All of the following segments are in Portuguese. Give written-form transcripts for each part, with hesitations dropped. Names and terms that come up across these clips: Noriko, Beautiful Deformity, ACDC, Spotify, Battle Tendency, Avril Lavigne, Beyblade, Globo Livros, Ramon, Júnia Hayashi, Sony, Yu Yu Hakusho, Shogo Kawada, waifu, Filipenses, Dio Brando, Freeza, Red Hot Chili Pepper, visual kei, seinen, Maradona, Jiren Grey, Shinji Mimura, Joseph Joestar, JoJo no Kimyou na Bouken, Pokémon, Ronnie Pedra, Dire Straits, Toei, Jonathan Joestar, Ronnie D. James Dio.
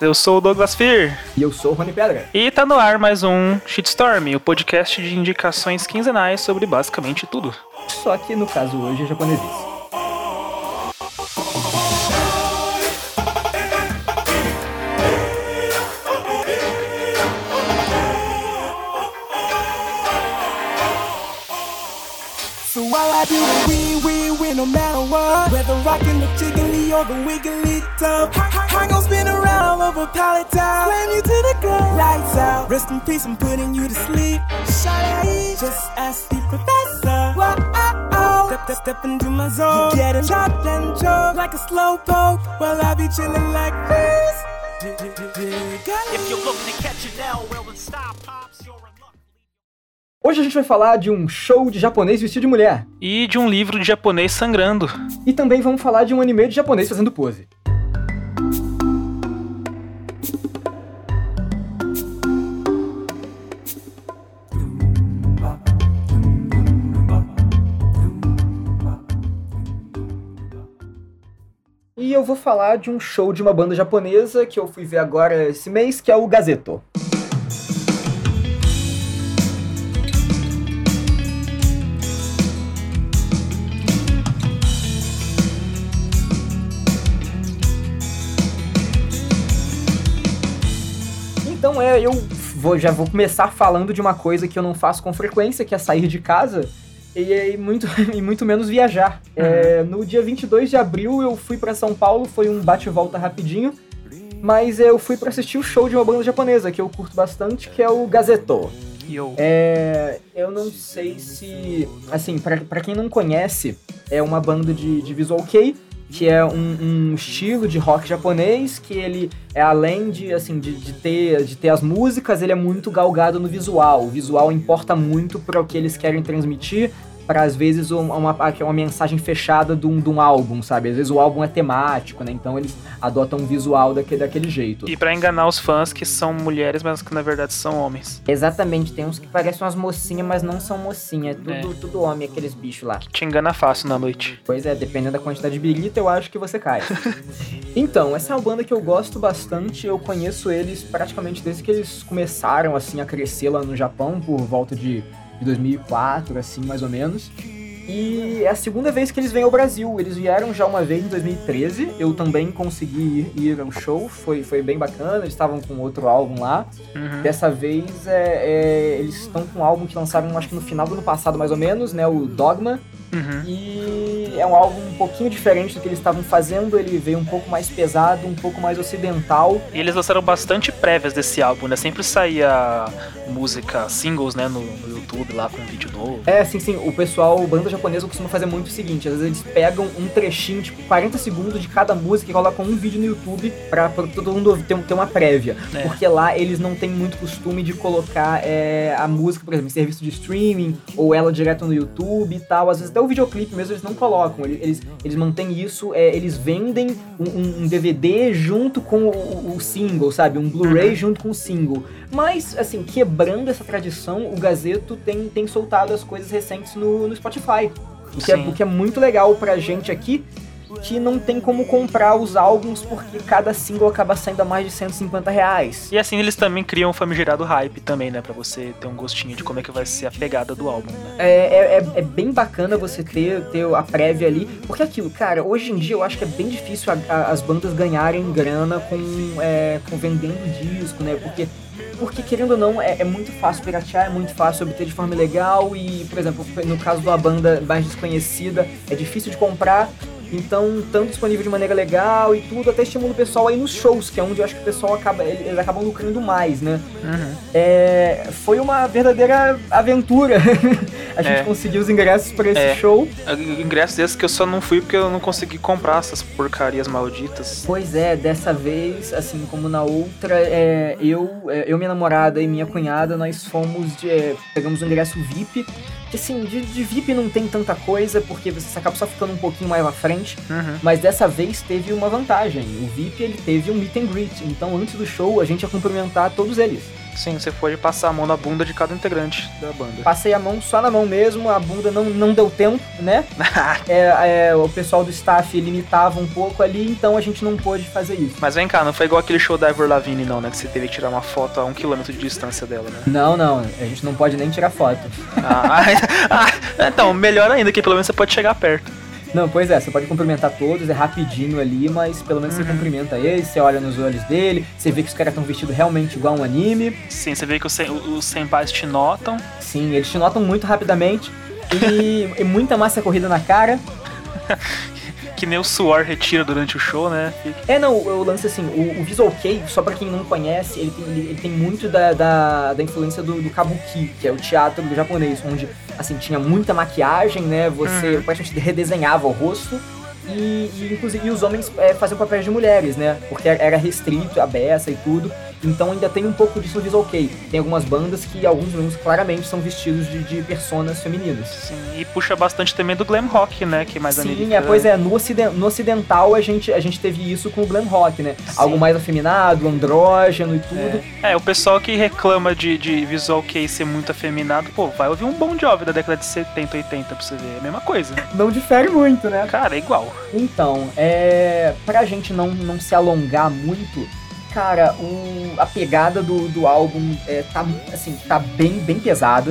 Eu sou o Douglas Feer. E eu sou o Ronnie Pedra. E tá no ar mais um SHITSTORM, o podcast de indicações quinzenais sobre basicamente tudo. Só que no caso hoje é japonês. No matter what, whether rockin' the jiggly or the wiggly tongue, I gon' spin around over pallet time, slam you to the ground, lights out, rest in peace, I'm putting you to sleep, shawty, just ask the professor, whoa-oh-oh, step into my zone, you get it, chopped and choked, like a slowpoke, while I be chillin' like this, if you're looking to catch it now, well then stop, pops, you're a... Hoje a gente vai falar de um show de japonês vestido de mulher. E de um livro de japonês sangrando. E também vamos falar de um anime de japonês fazendo pose. E eu vou falar de um show de uma banda japonesa que eu fui ver agora esse mês, que é o Gazette. Então eu já vou começar falando de uma coisa que eu não faço com frequência, que é sair de casa e muito menos viajar. Uhum. No dia 22 de abril eu fui pra São Paulo, foi um bate-volta rapidinho, mas eu fui pra assistir o show de uma banda japonesa, que eu curto bastante, que é o Gazette. Eu não sei se... Assim, pra quem não conhece, é uma banda de visual kei, que é um estilo de rock japonês, que ele é além de ter as músicas, ele é muito galgado no visual. O visual importa muito para o que eles querem transmitir, para às vezes uma mensagem fechada de um álbum, sabe? Às vezes o álbum é temático, né? Então eles adotam um visual daquele jeito. E para enganar os fãs que são mulheres, mas que na verdade são homens. Exatamente, tem uns que parecem umas mocinhas, mas não são mocinhas. Tudo homem, aqueles bichos lá. Que te engana fácil na noite. Pois é, dependendo da quantidade de birita, eu acho que você cai. Então, essa é uma banda que eu gosto bastante, eu conheço eles praticamente desde que eles começaram, assim, a crescer lá no Japão, por volta de 2004, assim, mais ou menos. E é a segunda vez que eles vêm ao Brasil. Eles vieram já uma vez em 2013. Eu também consegui ir ao show. Foi bem bacana. Eles estavam com outro álbum lá. Uhum. Dessa vez, eles estão com um álbum que lançaram, acho que no final do ano passado, mais ou menos, né? O Dogma. Uhum. E é um álbum um pouquinho diferente do que eles estavam fazendo. Ele veio um pouco mais pesado, um pouco mais ocidental. E eles lançaram bastante prévias desse álbum, né? Sempre saía música, singles, né? No YouTube lá com um vídeo novo. Sim. O pessoal, banda japonesa, costuma fazer muito o seguinte: às vezes eles pegam um trechinho, tipo 40 segundos de cada música e colocam um vídeo no YouTube pra todo mundo ter uma prévia. Porque lá eles não têm muito costume de colocar a música, por exemplo, em serviço de streaming ou ela direto no YouTube e tal. Às vezes até o videoclipe mesmo eles não colocam, eles mantêm isso, eles vendem um DVD junto com o single, sabe? Um Blu-ray junto com o single. Mas, assim, quebrando essa tradição, o Gazette tem soltado as coisas recentes no Spotify, o que é muito legal pra gente aqui, que não tem como comprar os álbuns porque cada single acaba saindo a mais de R$150. E assim, eles também criam um famigerado hype também, né? Pra você ter um gostinho de como é que vai ser a pegada do álbum, né? É bem bacana você ter a prévia ali, porque aquilo, cara, hoje em dia eu acho que é bem difícil as bandas ganharem grana com vendendo disco, né? Porque querendo ou não, é muito fácil piratear, é muito fácil obter de forma ilegal e, por exemplo, no caso de uma banda mais desconhecida, é difícil de comprar. Então, tanto disponível de maneira legal e tudo, até estimula o pessoal aí nos shows, que é onde eu acho que o pessoal eles acabam lucrando mais, né? Uhum. Foi uma verdadeira aventura. A gente conseguiu os ingressos pra esse show. Ingressos desses que eu só não fui porque eu não consegui comprar essas porcarias malditas. Pois é, dessa vez, assim como na outra, eu, minha namorada e minha cunhada, nós fomos pegamos um ingresso VIP. Assim, de VIP não tem tanta coisa, porque você acaba só ficando um pouquinho mais à frente. Uhum. Mas dessa vez teve uma vantagem. O VIP, ele teve um meet and greet. Então, antes do show, a gente ia cumprimentar todos eles. Sim, você pode passar a mão na bunda de cada integrante da banda. Passei a mão só na mão mesmo, a bunda não deu tempo, né? O pessoal do staff limitava um pouco ali, então a gente não pôde fazer isso. Mas vem cá, não foi igual aquele show da Avril Lavigne não, né? Que você teve que tirar uma foto a 1 km de distância dela, né? Não, a gente não pode nem tirar foto. Então, melhor ainda, que pelo menos você pode chegar perto. Não, pois é, você pode cumprimentar todos, é rapidinho ali, mas pelo menos você cumprimenta eles, você olha nos olhos dele, você vê que os caras estão vestidos realmente igual a um anime. Sim, você vê que os senpais te notam. Sim, eles te notam muito rapidamente e muita massa corrida na cara. Que nem o suor retira durante o show, né? Eu lance assim, o visual kei, só pra quem não conhece, ele tem muito da influência do kabuki, que é o teatro japonês, onde assim, tinha muita maquiagem, né? Você praticamente redesenhava o rosto e inclusive os homens faziam papéis de mulheres, né? Porque era restrito, a beça e tudo. Então ainda tem um pouco disso no visual kei. Tem algumas bandas que alguns membros claramente são vestidos de personas femininas. Sim, e puxa bastante também do glam rock, né? Que é mais americano. Sim, pois é. No ocidental a gente teve isso com o glam rock, né? Sim. Algo mais afeminado, andrógeno e tudo. O pessoal que reclama de visual kei ser muito afeminado, pô, vai ouvir um Bon Jovi da década de 70, 80 pra você ver. É a mesma coisa. Não difere muito, né? Cara, é igual. Então, pra gente não se alongar muito... Cara, a pegada do álbum tá bem pesada.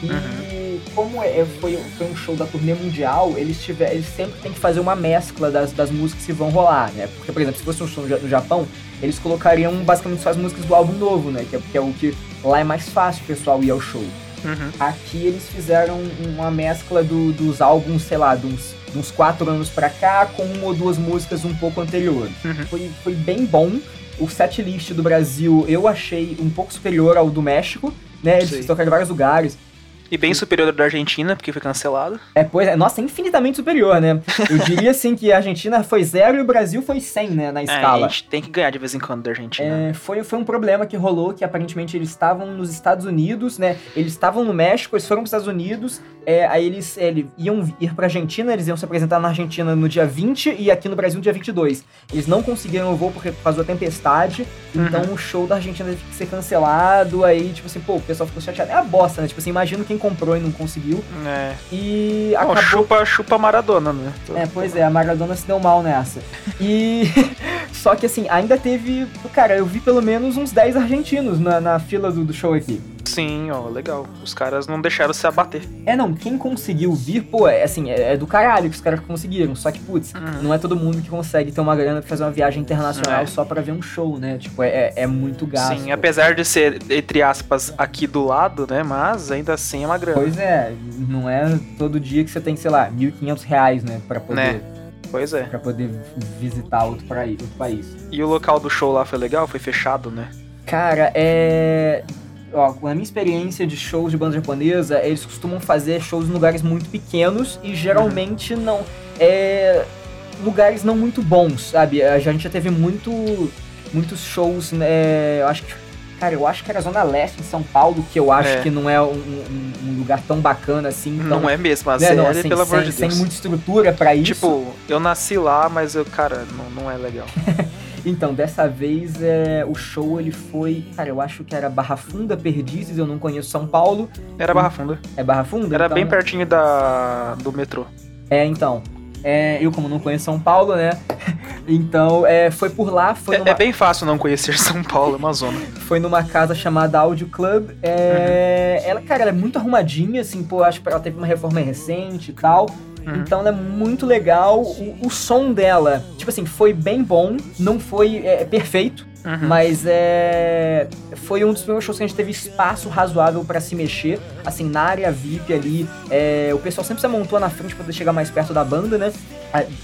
E como foi um show da turnê mundial, eles sempre tem que fazer uma mescla das músicas que vão rolar, né? Porque, por exemplo, se fosse um show no Japão, eles colocariam basicamente só as músicas do álbum novo, né? Que é o que lá é mais fácil o pessoal ir ao show. Aqui eles fizeram uma mescla dos álbuns, sei lá, de uns 4 anos pra cá, com uma ou duas músicas um pouco anteriores. Foi bem bom. O setlist do Brasil eu achei um pouco superior ao do México, né? Eles tocaram em vários lugares. E bem superior ao da Argentina, porque foi cancelado. Nossa, infinitamente superior, né? Eu diria, assim, que a Argentina foi 0 e o Brasil foi 100, né, na escala. A gente tem que ganhar de vez em quando da Argentina. Foi um problema que rolou, que aparentemente eles estavam nos Estados Unidos, né? Eles estavam no México, eles foram para os Estados Unidos, aí eles iam ir pra Argentina, eles iam se apresentar na Argentina no dia 20 e aqui no Brasil no dia 22. Eles não conseguiram o voo porque causou a tempestade, então o show da Argentina teve que ser cancelado, aí, tipo assim, pô, o pessoal ficou chateado. É a bosta, né? Tipo assim, imagino quem comprou e não conseguiu. E não, acabou... Chupa a Maradona, né? A Maradona se deu mal nessa. E... Só que assim, ainda teve... Cara, eu vi pelo menos uns 10 argentinos na fila do show aqui. Sim, ó, legal. Os caras não deixaram se abater. Quem conseguiu vir, pô, é do caralho que os caras conseguiram. Só que, putz, não é todo mundo que consegue ter uma grana pra fazer uma viagem internacional só pra ver um show, né? Tipo, é muito gasto. Sim, apesar de ser, entre aspas, aqui do lado, né? Mas ainda assim é uma grana. Pois é, não é todo dia que você tem, sei lá, R$1.500, né? Pra poder... Né? Pois é. Pra poder visitar outro país. E o local do show lá foi legal? Foi fechado, né? Cara, com a minha experiência de shows de banda japonesa, eles costumam fazer shows em lugares muito pequenos e geralmente lugares não muito bons, sabe? A gente já teve muitos shows, né? Eu acho que era Zona Leste, em São Paulo, que eu acho que não é um lugar tão bacana assim. Então, não é mesmo, pelo amor de Deus. Sem muita estrutura pra isso. Tipo, eu nasci lá, mas não é legal. Então, dessa vez, o show, ele foi... Cara, eu acho que era Barra Funda, Perdizes, eu não conheço São Paulo. Era Barra Funda. É Barra Funda? Era então, bem pertinho do metrô. Eu, como não conheço São Paulo, né? Então, foi por lá. É bem fácil não conhecer São Paulo, Amazonas. Foi numa casa chamada Audio Club. Ela é muito arrumadinha, assim, pô, acho que ela teve uma reforma recente e tal. Então ela é muito legal. O som dela, tipo assim, foi bem bom. Não foi perfeito, mas foi um dos primeiros shows que a gente teve espaço razoável pra se mexer. Assim, na área VIP ali, o pessoal sempre se amontou na frente pra poder chegar mais perto da banda, né?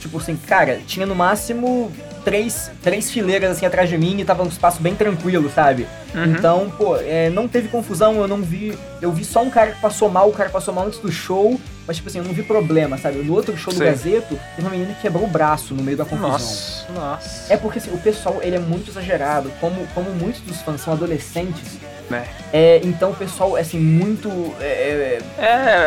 Tipo assim, cara, tinha no máximo três fileiras assim atrás de mim e tava um espaço bem tranquilo, sabe? Então, pô, não teve confusão, eu não vi... Eu vi só o cara passou mal antes do show, mas tipo assim, eu não vi problema, sabe? No outro show do Gazette, teve uma menina que quebrou o braço no meio da confusão. Nossa. Nossa. É porque assim, o pessoal ele é muito exagerado, como muitos dos fãs são adolescentes, né? É, então o pessoal é assim, muito... É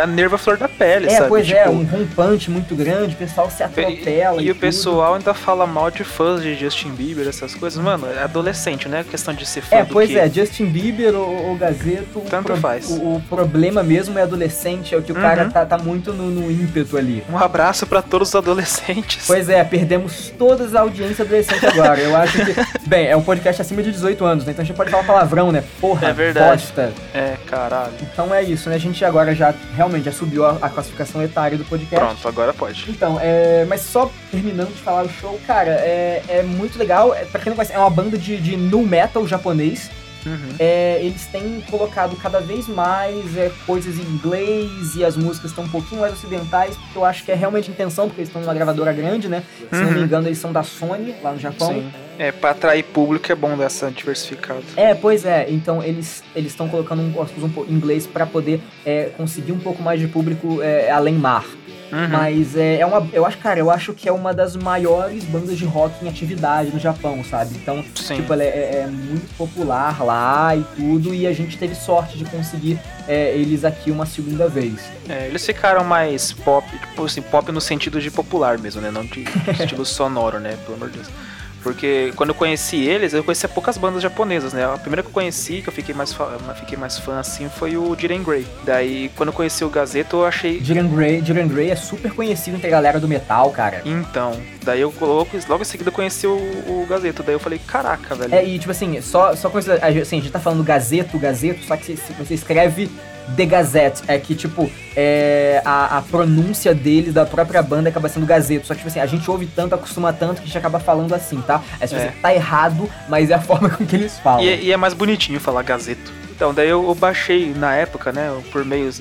a nerva flor da pele, sabe? Pois tipo... um rompante muito grande, o pessoal se atropela e o pessoal ainda fala mal de fãs de Justin Bieber, essas coisas. Mano, é adolescente, não é questão de ser fã do pois que... Justin Bieber ou Gazzetto, tanto faz. O problema mesmo é adolescente, é o que o cara tá muito no ímpeto ali. Um abraço pra todos os adolescentes. Pois é, perdemos todas a audiência adolescente agora. Eu acho que... Bem, é um podcast acima de 18 anos, né? Então a gente pode falar palavrão, né? Porra. É verdade. Posta. É, caralho. Então é isso, né? A gente agora já subiu a classificação etária do podcast. Pronto, agora pode. Então, mas só terminando de falar o show, cara, é muito legal. Pra quem não conhece, é uma banda de nu metal japonês. Uhum. Eles têm colocado cada vez mais coisas em inglês e as músicas estão um pouquinho mais ocidentais, porque eu acho que é realmente intenção, porque eles estão numa gravadora grande, né? Se não me engano, eles são da Sony, lá no Japão. Sim. Pra atrair público é bom dessa diversificada. Pois é. Então eles estão colocando um pouco em inglês pra poder conseguir um pouco mais de público além mar. Uhum. Mas eu acho que é uma das maiores bandas de rock em atividade no Japão, sabe? Então, sim, tipo, ela é muito popular lá e tudo, e a gente teve sorte de conseguir eles aqui uma segunda vez. Eles ficaram mais pop, tipo assim, pop no sentido de popular mesmo, né? Não de estilo sonoro, né? Pelo amor de Deus. Porque quando eu conheci eles, eu conhecia poucas bandas japonesas, né? A primeira que eu conheci, que eu fiquei mais fã assim, foi o Jiren Grey. Daí, quando eu conheci o Gazzetto, eu achei... Jiren Grey é super conhecido entre a galera do metal, cara. Então, daí eu logo em seguida eu conheci o Gazzetto. Daí eu falei, caraca, velho. E tipo assim, só coisa... Assim, a gente tá falando Gazzetto, só que você escreve... The Gazette, que tipo a pronúncia dele da própria banda acaba sendo Gazzetto, só que tipo assim, a gente ouve tanto, acostuma tanto, que a gente acaba falando assim, tá? Assim, tá errado, mas é a forma com que eles falam. E é mais bonitinho falar Gazzetto. Então, daí eu baixei na época, né,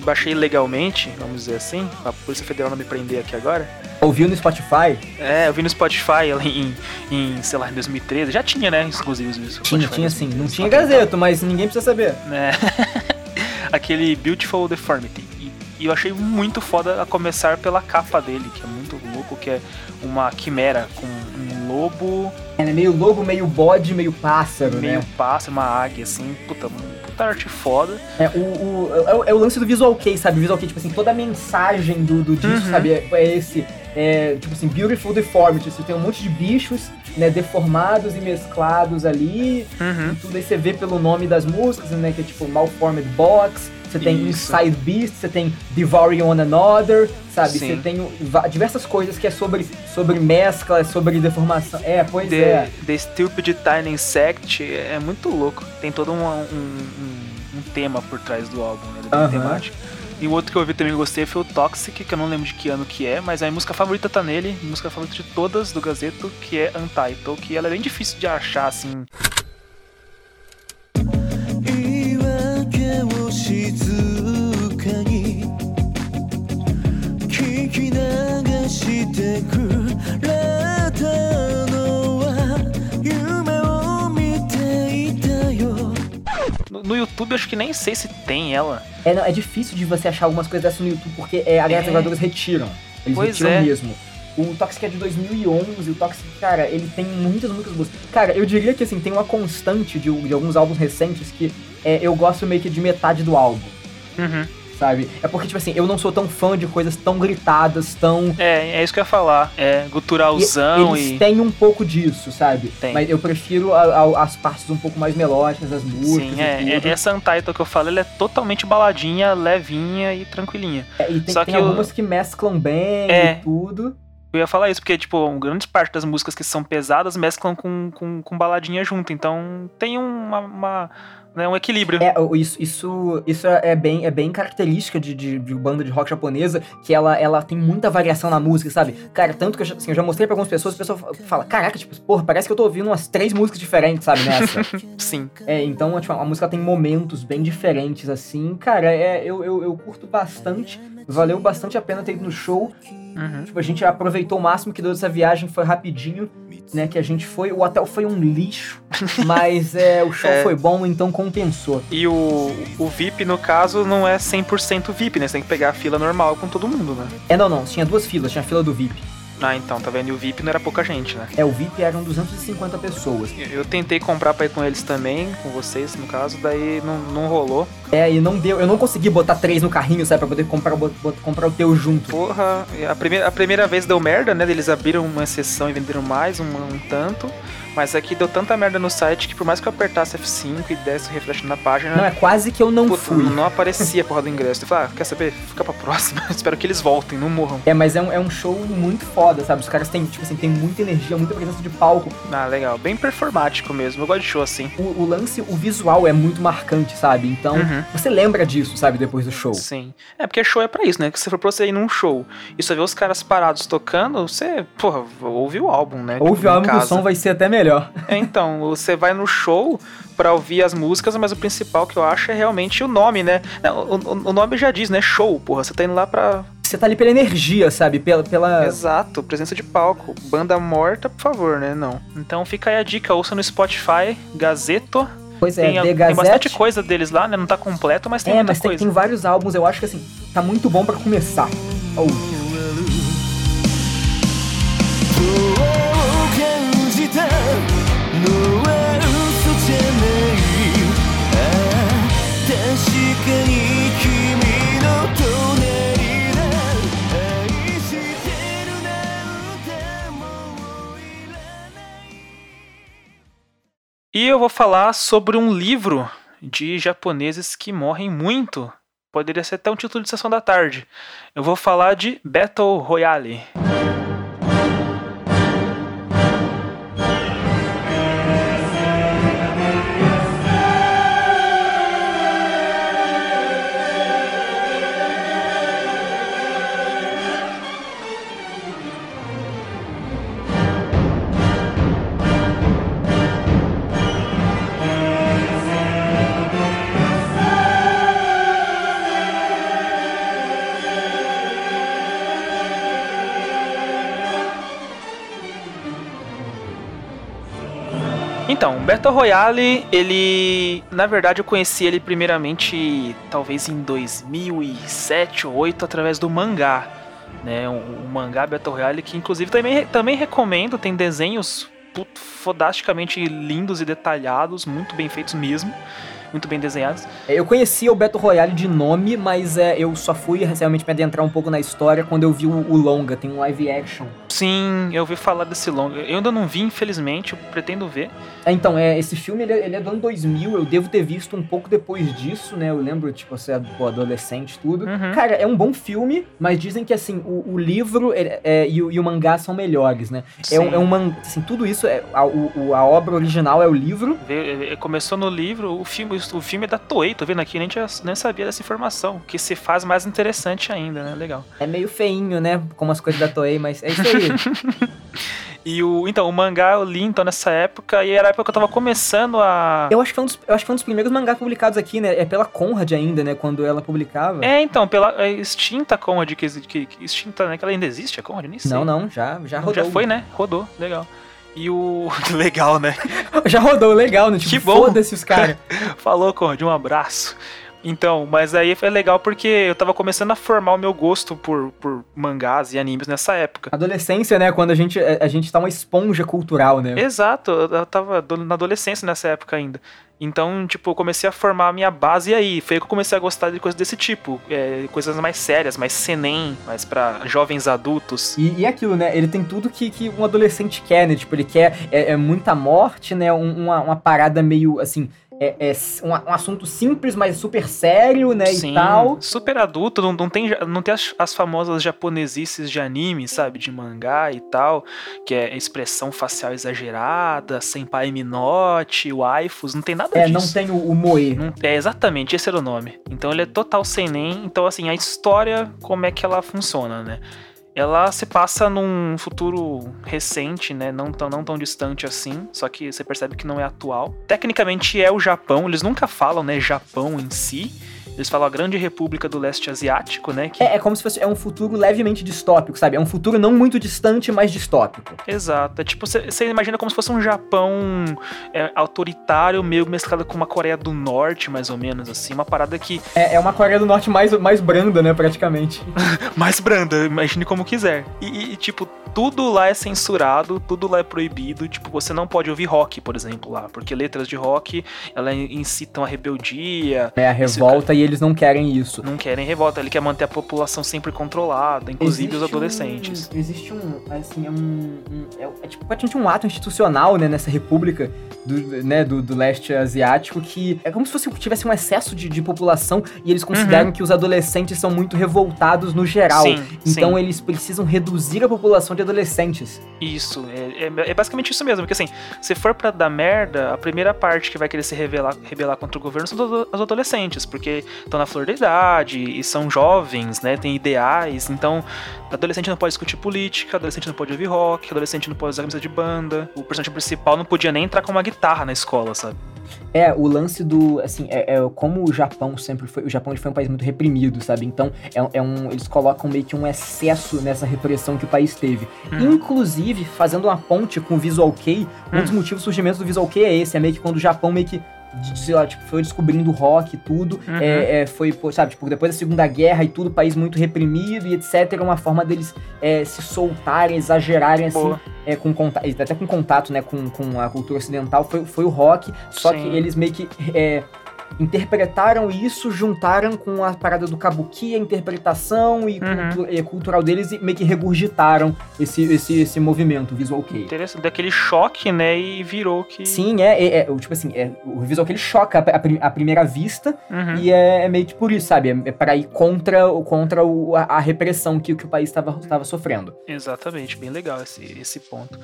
baixei legalmente, vamos dizer assim, a Polícia Federal não me prender aqui agora. Ouviu no Spotify? Eu vi no Spotify em sei lá, em 2013, já tinha, né, exclusivos no Spotify. Tinha sim, não tinha Gazzetto, mas ninguém precisa saber. Aquele Beautiful Deformity. E eu achei muito foda, a começar pela capa dele, que é muito louco, que é uma quimera com um lobo... meio lobo, meio bode, meio pássaro, né? Meio pássaro, uma águia, assim, puta arte foda. É o lance do visual kei, sabe? Visual kei, tipo assim, toda a mensagem do disco, sabe? É esse... tipo assim, Beautiful Deformity, você tem um monte de bichos, né, deformados e mesclados ali, e tudo aí você vê pelo nome das músicas, né, que é tipo Malformed Box, você tem Inside Beast, você tem Devouring One Another, sabe, você tem diversas coisas que é sobre mescla, sobre deformação, pois The Stupid Tiny Insect, é muito louco, tem todo um tema por trás do álbum, né, bem temático. E o outro que eu ouvi também gostei foi o Toxic, que eu não lembro de que ano que é, mas a música favorita tá nele, a música favorita de todas do Gazzetto, que é Untitled, que ela é bem difícil de achar, assim. No YouTube, eu acho que nem sei se tem ela. Não, é difícil de você achar algumas coisas dessas no YouTube, porque as gravadoras retiram. Eles retiram mesmo. O Toxic é de 2011, o Toxic, cara, ele tem muitas músicas. Cara, eu diria que, assim, tem uma constante de alguns álbuns recentes que eu gosto meio que de metade do álbum. Sabe? É porque, tipo assim, eu não sou tão fã de coisas tão gritadas, tão... É isso que eu ia falar. Guturalzão e... Eles têm um pouco disso, sabe? Tem. Mas eu prefiro as partes um pouco mais melódicas, as músicas. Sim, essa Untitled que eu falo, ela é totalmente baladinha, levinha e tranquilinha. E tem algumas que mesclam bem e tudo. Eu ia falar isso, porque, tipo, grande parte das músicas que são pesadas mesclam com baladinha junto. Então, tem um equilíbrio. Isso é bem característica de banda de rock japonesa, que ela tem muita variação na música, sabe? Cara, tanto que eu já mostrei pra algumas pessoas, o pessoal fala, caraca, tipo, porra, parece que eu tô ouvindo umas 3 músicas diferentes, sabe, nessa? Sim. Então, tipo, a música tem momentos bem diferentes, assim. Cara, eu curto bastante, valeu bastante a pena ter ido no show. Tipo, a gente aproveitou o máximo que deu dessa viagem, foi rapidinho, né, que a gente foi. O hotel foi um lixo, mas o show foi bom, então compensou. E o VIP, no caso, não é 100% VIP, né? Você tem que pegar a fila normal com todo mundo, né? Não. Tinha 2 filas. Tinha a fila do VIP. Ah, então, tá vendo? E o VIP não era pouca gente, né? É, o VIP eram 250 pessoas. Eu tentei comprar pra ir com eles também, com vocês no caso, daí não rolou. É, e não deu, eu não consegui botar 3 no carrinho, sabe, pra poder comprar o teu junto. Porra, a primeira vez deu merda, né, eles abriram uma exceção e venderam mais, um tanto, mas aqui deu tanta merda no site que por mais que eu apertasse F5 e desse o refresh na página... Não, é quase que eu não fui. Não aparecia a porra do ingresso. Eu falei, quer saber? Fica pra próxima. Espero que eles voltem, não morram. É, mas é um show muito foda, sabe? Os caras têm, tipo assim, tem muita energia, muita presença de palco. Ah, legal. Bem performático mesmo. Eu gosto de show assim. O lance, o visual é muito marcante, sabe? Então, você lembra disso, sabe? Depois do show. Sim. É, porque show é pra isso, né? Que se for pra você ir num show e só ver os caras parados tocando, você, porra, ouve o álbum, né? Ouve o álbum que o som vai ser até melhor. É, então, você vai no show pra ouvir as músicas, mas o principal que eu acho é realmente o nome, né? O nome já diz, né? Show, porra. Você tá indo lá pra... Você tá ali pela energia, sabe? Pela... Exato, presença de palco. Banda morta, por favor, né? Não. Então fica aí a dica, ouça no Spotify, Gazeto. Pois é, The Gazette. Tem bastante coisa deles lá, né? Não tá completo, mas tem muita coisa. É, mas tem vários álbuns, eu acho que assim, tá muito bom pra começar. E eu vou falar sobre um livro de japoneses que morrem muito. Poderia ser até um título de sessão da tarde. Eu vou falar de Battle Royale. Então, Battle Royale, ele... Na verdade, eu conheci ele primeiramente, talvez em 2007 ou 2008, através do mangá. Né? O mangá Battle Royale, que inclusive também recomendo, tem desenhos fodasticamente lindos e detalhados, muito bem feitos mesmo, muito bem desenhados. Eu conhecia o Battle Royale de nome, mas eu só fui realmente me adentrar um pouco na história quando eu vi o longa, tem um live action. Sim, eu ouvi falar desse longa. Eu ainda não vi, infelizmente, eu pretendo ver. Então, esse filme ele é do ano 2000, eu devo ter visto um pouco depois disso, né? Eu lembro, tipo, você assim, é adolescente e tudo. Cara, é um bom filme, mas dizem que, assim, o livro e o mangá são melhores, né? Sim. Assim, tudo isso, a obra original é o livro. Começou no livro, o filme é da Toei, tô vendo aqui, nem sabia dessa informação, que se faz mais interessante ainda, né? Legal. É meio feinho, né? Como as coisas da Toei, mas é isso aí. Então, o mangá eu li então nessa época, e era a época que eu tava começando a... Eu acho que foi um dos primeiros mangás publicados aqui, né? É pela Conrad ainda, né? Quando ela publicava. É, então, pela extinta Conrad, que extinta, né? Que ela ainda existe, a Conrad? Nem sei. Não, já rodou. Já foi, né? Rodou, legal. E o... Legal, né? Já rodou, legal, né? Tipo, que bom. Foda-se os caras. Falou, Conrad, um abraço. Então, mas aí foi legal porque eu tava começando a formar o meu gosto por mangás e animes nessa época. Adolescência, né? Quando a gente tá uma esponja cultural, né? Exato, eu tava na adolescência nessa época ainda. Então, tipo, eu comecei a formar a minha base e aí foi aí que eu comecei a gostar de coisas desse tipo. Coisas mais sérias, mais seinen, mais pra jovens adultos. E aquilo, né? Ele tem tudo que um adolescente quer, né? Tipo, ele quer muita morte, né? Uma parada meio, assim... É um assunto simples, mas super sério, né? Sim, e tal. Super adulto, não tem as famosas japonesices de anime, sabe? De mangá e tal, que é expressão facial exagerada, senpai minote, waifus, não tem nada disso. Não tem o moe. Exatamente, esse era o nome. Então ele é total seinen, então assim, a história, como é que ela funciona, né? Ela se passa num futuro recente, né? Não tão distante assim, só que você percebe que não é atual. Tecnicamente é o Japão, eles nunca falam, né? Japão em si. Eles falam a Grande República do Leste Asiático, né? Que... É como se fosse um futuro levemente distópico, sabe? É um futuro não muito distante, mas distópico. Exato. É tipo, você imagina como se fosse um Japão autoritário, meio mesclado com uma Coreia do Norte, mais ou menos, assim. Uma parada que... É uma Coreia do Norte mais branda, né? Praticamente. Mais branda, imagine como quiser. E, tipo, tudo lá é censurado, tudo lá é proibido. Tipo, você não pode ouvir rock, por exemplo, lá. Porque letras de rock, elas incitam a rebeldia. É, a revolta, e eles não querem isso. Não querem revolta, ele quer manter a população sempre controlada, inclusive os adolescentes. Existe é tipo praticamente um ato institucional, né, nessa república do leste asiático, que é como se fosse, tivesse um excesso de população, e eles consideram que os adolescentes são muito revoltados no geral. Sim, então eles precisam reduzir a população de adolescentes. Isso, é basicamente isso mesmo, porque assim, se for pra dar merda, a primeira parte que vai querer se rebelar contra o governo são os adolescentes, porque estão na flor da idade e são jovens, né, tem ideais. Então, adolescente não pode discutir política, adolescente não pode ouvir rock, adolescente não pode usar camisa de banda, o personagem principal não podia nem entrar com uma guitarra na escola, sabe? É, o lance do, assim, como o Japão sempre foi, um país muito reprimido, sabe? Então, eles colocam meio que um excesso nessa repressão que o país teve. Inclusive, fazendo uma ponte com o Visual Kei, um dos motivos do surgimento do Visual Kei é esse, é meio que quando o Japão meio que, sei lá, tipo, foi descobrindo rock e tudo, foi, sabe, tipo, depois da Segunda Guerra e tudo, país muito reprimido e etc, uma forma deles se soltarem, exagerarem, assim, até com contato, né, com a cultura ocidental, foi o rock, só que eles meio que... interpretaram isso, juntaram com a parada do Kabuki, a interpretação e cultural deles, e meio que regurgitaram esse movimento, o Visual Kei. Interessante, daquele choque, né, e virou que... Sim, tipo assim, o Visual Kei choca à primeira vista, e é meio que por isso, sabe, é pra ir contra a repressão que o país estava sofrendo. Exatamente, bem legal esse ponto.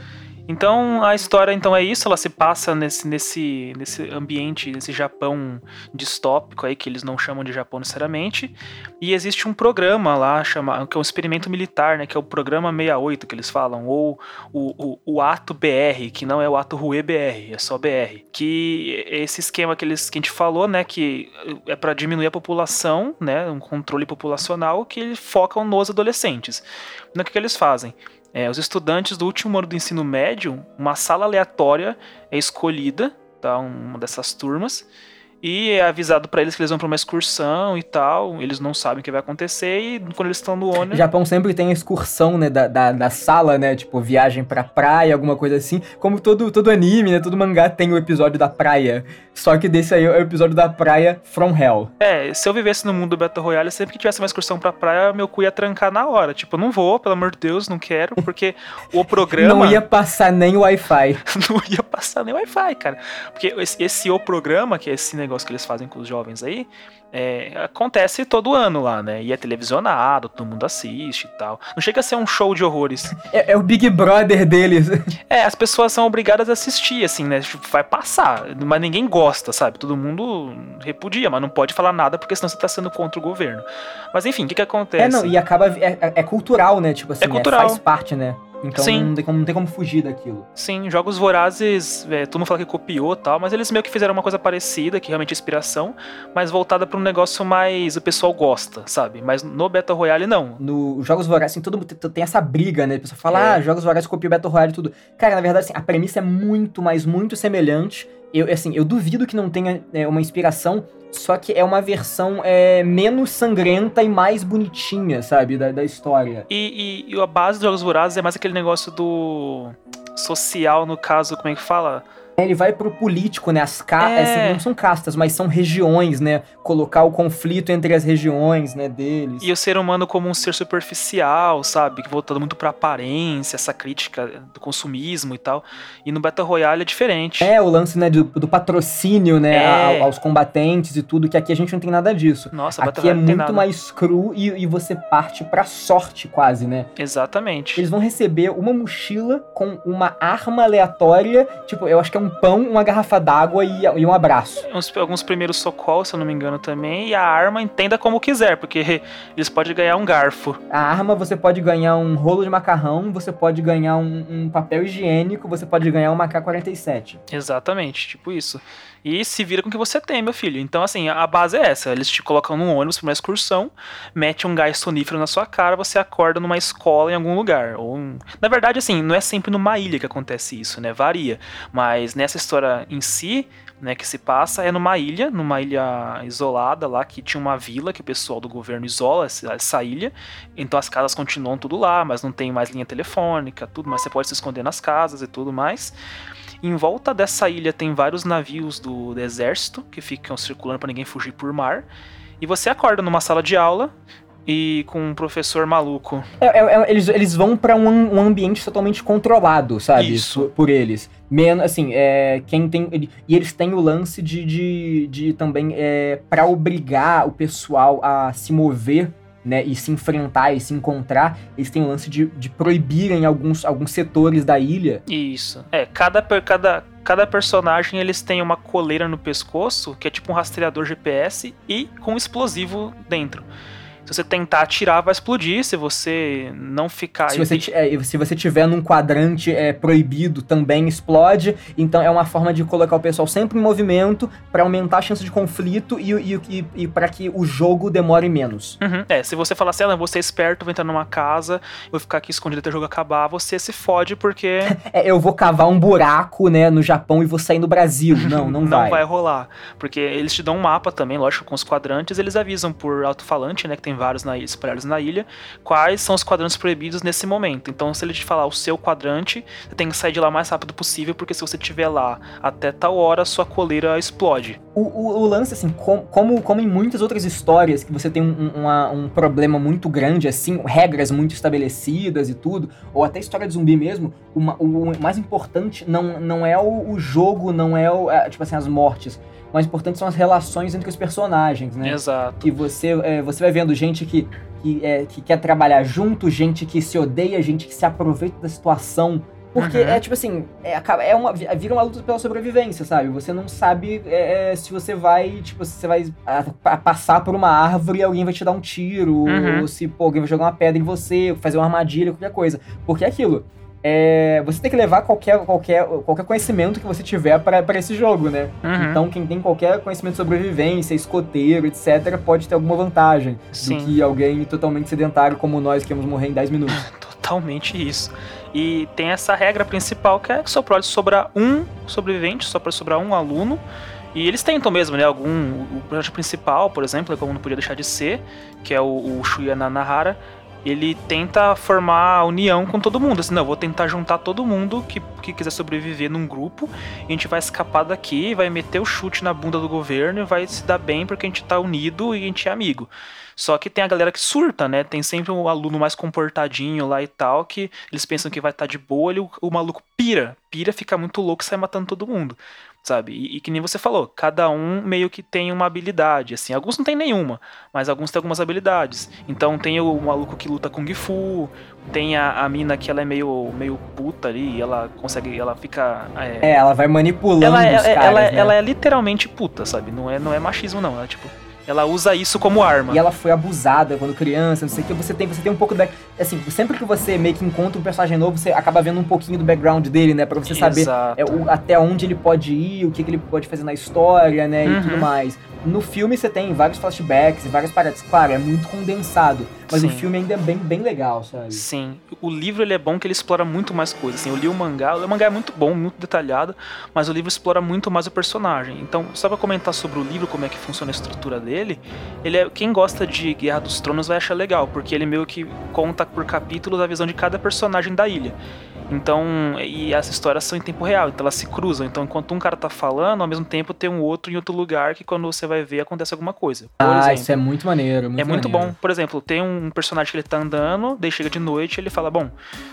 Então, a história é isso, ela se passa nesse ambiente, nesse Japão distópico aí, que eles não chamam de Japão necessariamente, e existe um programa lá, que é um experimento militar, né, que é o Programa 68, que eles falam, ou o Ato BR, que não é o Ato Rue BR, é só BR, que é esse esquema que a gente falou, né, que é para diminuir a população, né, um controle populacional, que eles focam nos adolescentes. Então, o que eles fazem? Os estudantes do último ano do ensino médio, uma sala aleatória é escolhida, tá? Uma dessas turmas, e é avisado pra eles que eles vão pra uma excursão e tal, eles não sabem o que vai acontecer, e quando eles estão no ônibus... O Japão sempre tem a excursão, né, da sala, né, tipo, viagem pra praia, alguma coisa assim, como todo anime, né, todo mangá tem o episódio da praia, só que desse aí é o episódio da praia From Hell. Se eu vivesse no mundo do Battle Royale, sempre que tivesse uma excursão pra praia, meu cu ia trancar na hora, tipo, não vou, pelo amor de Deus, não quero, porque o programa... Não ia passar nem o Wi-Fi. Não ia passar nem o Wi-Fi, cara, porque esse o programa, que é esse negócio que eles fazem com os jovens aí, acontece todo ano lá, né? E é televisionado, todo mundo assiste e tal. Não chega a ser um show de horrores. É o Big Brother deles. As pessoas são obrigadas a assistir, assim, né? Vai passar, mas ninguém gosta, sabe? Todo mundo repudia, mas não pode falar nada, porque senão você tá sendo contra o governo. Mas enfim, o que acontece? E acaba... É cultural, né? Tipo assim, cultural. Faz parte, né? Então não tem como fugir daquilo. Sim, Jogos Vorazes, todo mundo fala que copiou e tal, mas eles meio que fizeram uma coisa parecida, que realmente é inspiração, mas voltada pra um negócio mais o pessoal gosta, sabe? Mas no Battle Royale, não. No Jogos Vorazes, assim, todo mundo tem essa briga, né? O pessoal fala, Jogos Vorazes copiou Battle Royale e tudo. Cara, na verdade, assim, a premissa é muito, mas muito semelhante. Eu duvido que não tenha uma inspiração, só que é uma versão menos sangrenta e mais bonitinha, sabe, da história. E a base dos Jogos Vorazes é mais aquele negócio do social, no caso, como é que fala? Ele vai pro político, né, as castas, não são castas, mas são regiões, né, colocar o conflito entre as regiões, né, deles. E o ser humano como um ser superficial, sabe, voltando muito pra aparência, essa crítica do consumismo e tal, e no Battle Royale é diferente. O lance, né, do patrocínio, né, aos combatentes e tudo, que aqui a gente não tem nada disso. Nossa, Battle Royale não tem nada. Aqui é muito mais cru e você parte pra sorte quase, né. Exatamente. Eles vão receber uma mochila com uma arma aleatória, tipo, eu acho que é um um pão, uma garrafa d'água e um abraço. Alguns primeiros socorros, se eu não me engano, também. E a arma, entenda como quiser, porque eles podem ganhar um garfo. A arma, você pode ganhar um rolo de macarrão, você pode ganhar um papel higiênico, você pode ganhar um AK-47. Exatamente, tipo isso. E se vira com o que você tem, meu filho. Então, assim, a base é essa. Eles te colocam num ônibus pra uma excursão, mete um gás sonífero na sua cara, você acorda numa escola em algum lugar. Na verdade, assim, não é sempre numa ilha que acontece isso, né? Varia. Mas nessa história em si, né, que se passa, é numa ilha isolada lá, que tinha uma vila que o pessoal do governo isola essa ilha. Então as casas continuam tudo lá, mas não tem mais linha telefônica, tudo, mas você pode se esconder nas casas e tudo mais. Em volta dessa ilha tem vários navios do exército que ficam circulando para ninguém fugir por mar. E você acorda numa sala de aula e com um professor maluco. Eles vão para um ambiente totalmente controlado, sabe? Isso. Por eles. Menos, assim, e eles têm o lance de também para obrigar o pessoal a se mover, né, e se enfrentar e se encontrar. Eles têm o lance de proibirem alguns setores da ilha. Isso. Cada personagem, eles têm uma coleira no pescoço, que é tipo um rastreador GPS, e com explosivo dentro. Se você tentar atirar, vai explodir. Se você não ficar... Se você tiver num quadrante proibido, também explode. Então é uma forma de colocar o pessoal sempre em movimento para aumentar a chance de conflito e para que o jogo demore menos. Uhum. Se você falar assim, eu vou ser esperto, vou entrar numa casa, vou ficar aqui escondido até o jogo acabar, você se fode porque... eu vou cavar um buraco, né, no Japão e vou sair no Brasil. Não vai. Não vai rolar. Porque eles te dão um mapa também, lógico, com os quadrantes. Eles avisam por alto-falante, né, que tem vários espalhados na ilha, quais são os quadrantes proibidos nesse momento. Então, se ele te falar o seu quadrante, você tem que sair de lá o mais rápido possível, porque se você estiver lá até tal hora, sua coleira explode. O lance, assim, como em muitas outras histórias, que você tem um problema muito grande, assim, regras muito estabelecidas e tudo, ou até história de zumbi mesmo, o mais importante não é o jogo, não é, tipo assim, as mortes. O mais importante são as relações entre os personagens, né? Exato. E você vai vendo gente que quer trabalhar junto, gente que se odeia, gente que se aproveita da situação. Porque vira uma luta pela sobrevivência, sabe? Você não sabe se você vai, tipo, se você vai passar por uma árvore e alguém vai te dar um tiro, ou se alguém vai jogar uma pedra em você, fazer uma armadilha, qualquer coisa. Porque é aquilo. Você tem que levar qualquer conhecimento que você tiver pra esse jogo, né? Uhum. Então, quem tem qualquer conhecimento de sobrevivência, escoteiro, etc., pode ter alguma vantagem. Sim. Do que alguém totalmente sedentário como nós, que vamos morrer em 10 minutos. Totalmente isso. E tem essa regra principal, que é que só pode sobrar um sobrevivente, só pode sobrar um aluno. E eles tentam mesmo, né? O personagem principal, por exemplo, como não podia deixar de ser, que é o Shuya Nanahara. Ele tenta formar a união com todo mundo. Assim, não, eu vou tentar juntar todo mundo que quiser sobreviver num grupo. A gente vai escapar daqui, vai meter o chute na bunda do governo e vai se dar bem porque a gente tá unido e a gente é amigo. Só que tem a galera que surta, né? Tem sempre um aluno mais comportadinho lá e tal, que eles pensam que vai estar de boa, o maluco pira, fica muito louco e sai matando todo mundo, sabe? E que nem você falou, cada um meio que tem uma habilidade, assim. Alguns não tem nenhuma, mas alguns têm algumas habilidades. Então tem o maluco que luta Kung Fu, tem a mina que ela é meio puta ali, e ela consegue, ela fica... ela vai manipulando os caras, né? Ela é literalmente puta, sabe? Não é machismo, não. Ela é tipo... Ela usa isso como arma. E ela foi abusada quando criança, não sei o que. Você tem um pouco da... Assim, sempre que você meio que encontra um personagem novo, você acaba vendo um pouquinho do background dele, né? Pra você saber até onde ele pode ir, o que ele pode fazer na história, né? E tudo mais. No filme você tem vários flashbacks e várias paradas. Claro, é muito condensado. Mas Sim. O filme ainda é bem, bem legal, sabe? Sim. O livro, ele é bom que ele explora muito mais coisas. Assim, eu li o mangá é muito bom, muito detalhado, mas o livro explora muito mais o personagem. Então, só pra comentar sobre o livro, como é que funciona a estrutura dele, quem gosta de Guerra dos Tronos vai achar legal, porque ele meio que conta por capítulos a visão de cada personagem da ilha. Então, e as histórias são em tempo real, então elas se cruzam. Então, enquanto um cara tá falando, ao mesmo tempo tem um outro em outro lugar que quando você vai ver acontece alguma coisa. Por exemplo, isso é muito maneiro. É muito maneiro. Bom. Por exemplo, tem um personagem que ele tá andando, daí chega de noite, ele fala, bom,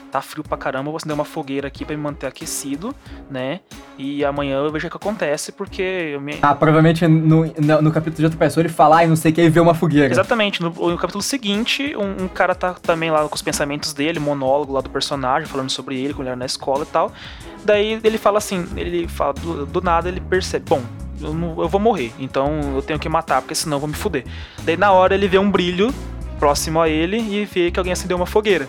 tá frio pra caramba, vou acender uma fogueira aqui pra me manter aquecido, né? E amanhã eu vejo o que acontece, porque... provavelmente no capítulo de outra pessoa ele fala, e não sei o que, e vê uma fogueira. Exatamente. No capítulo seguinte, um cara tá também lá com os pensamentos dele, monólogo lá do personagem, falando sobre ele. ele quando ele era na escola e tal. Daí ele fala assim, ele fala do nada, ele percebe, bom, eu vou morrer, então eu tenho que matar, porque senão eu vou me fuder. Daí na hora ele vê um brilho próximo a ele e vê que alguém acendeu uma fogueira.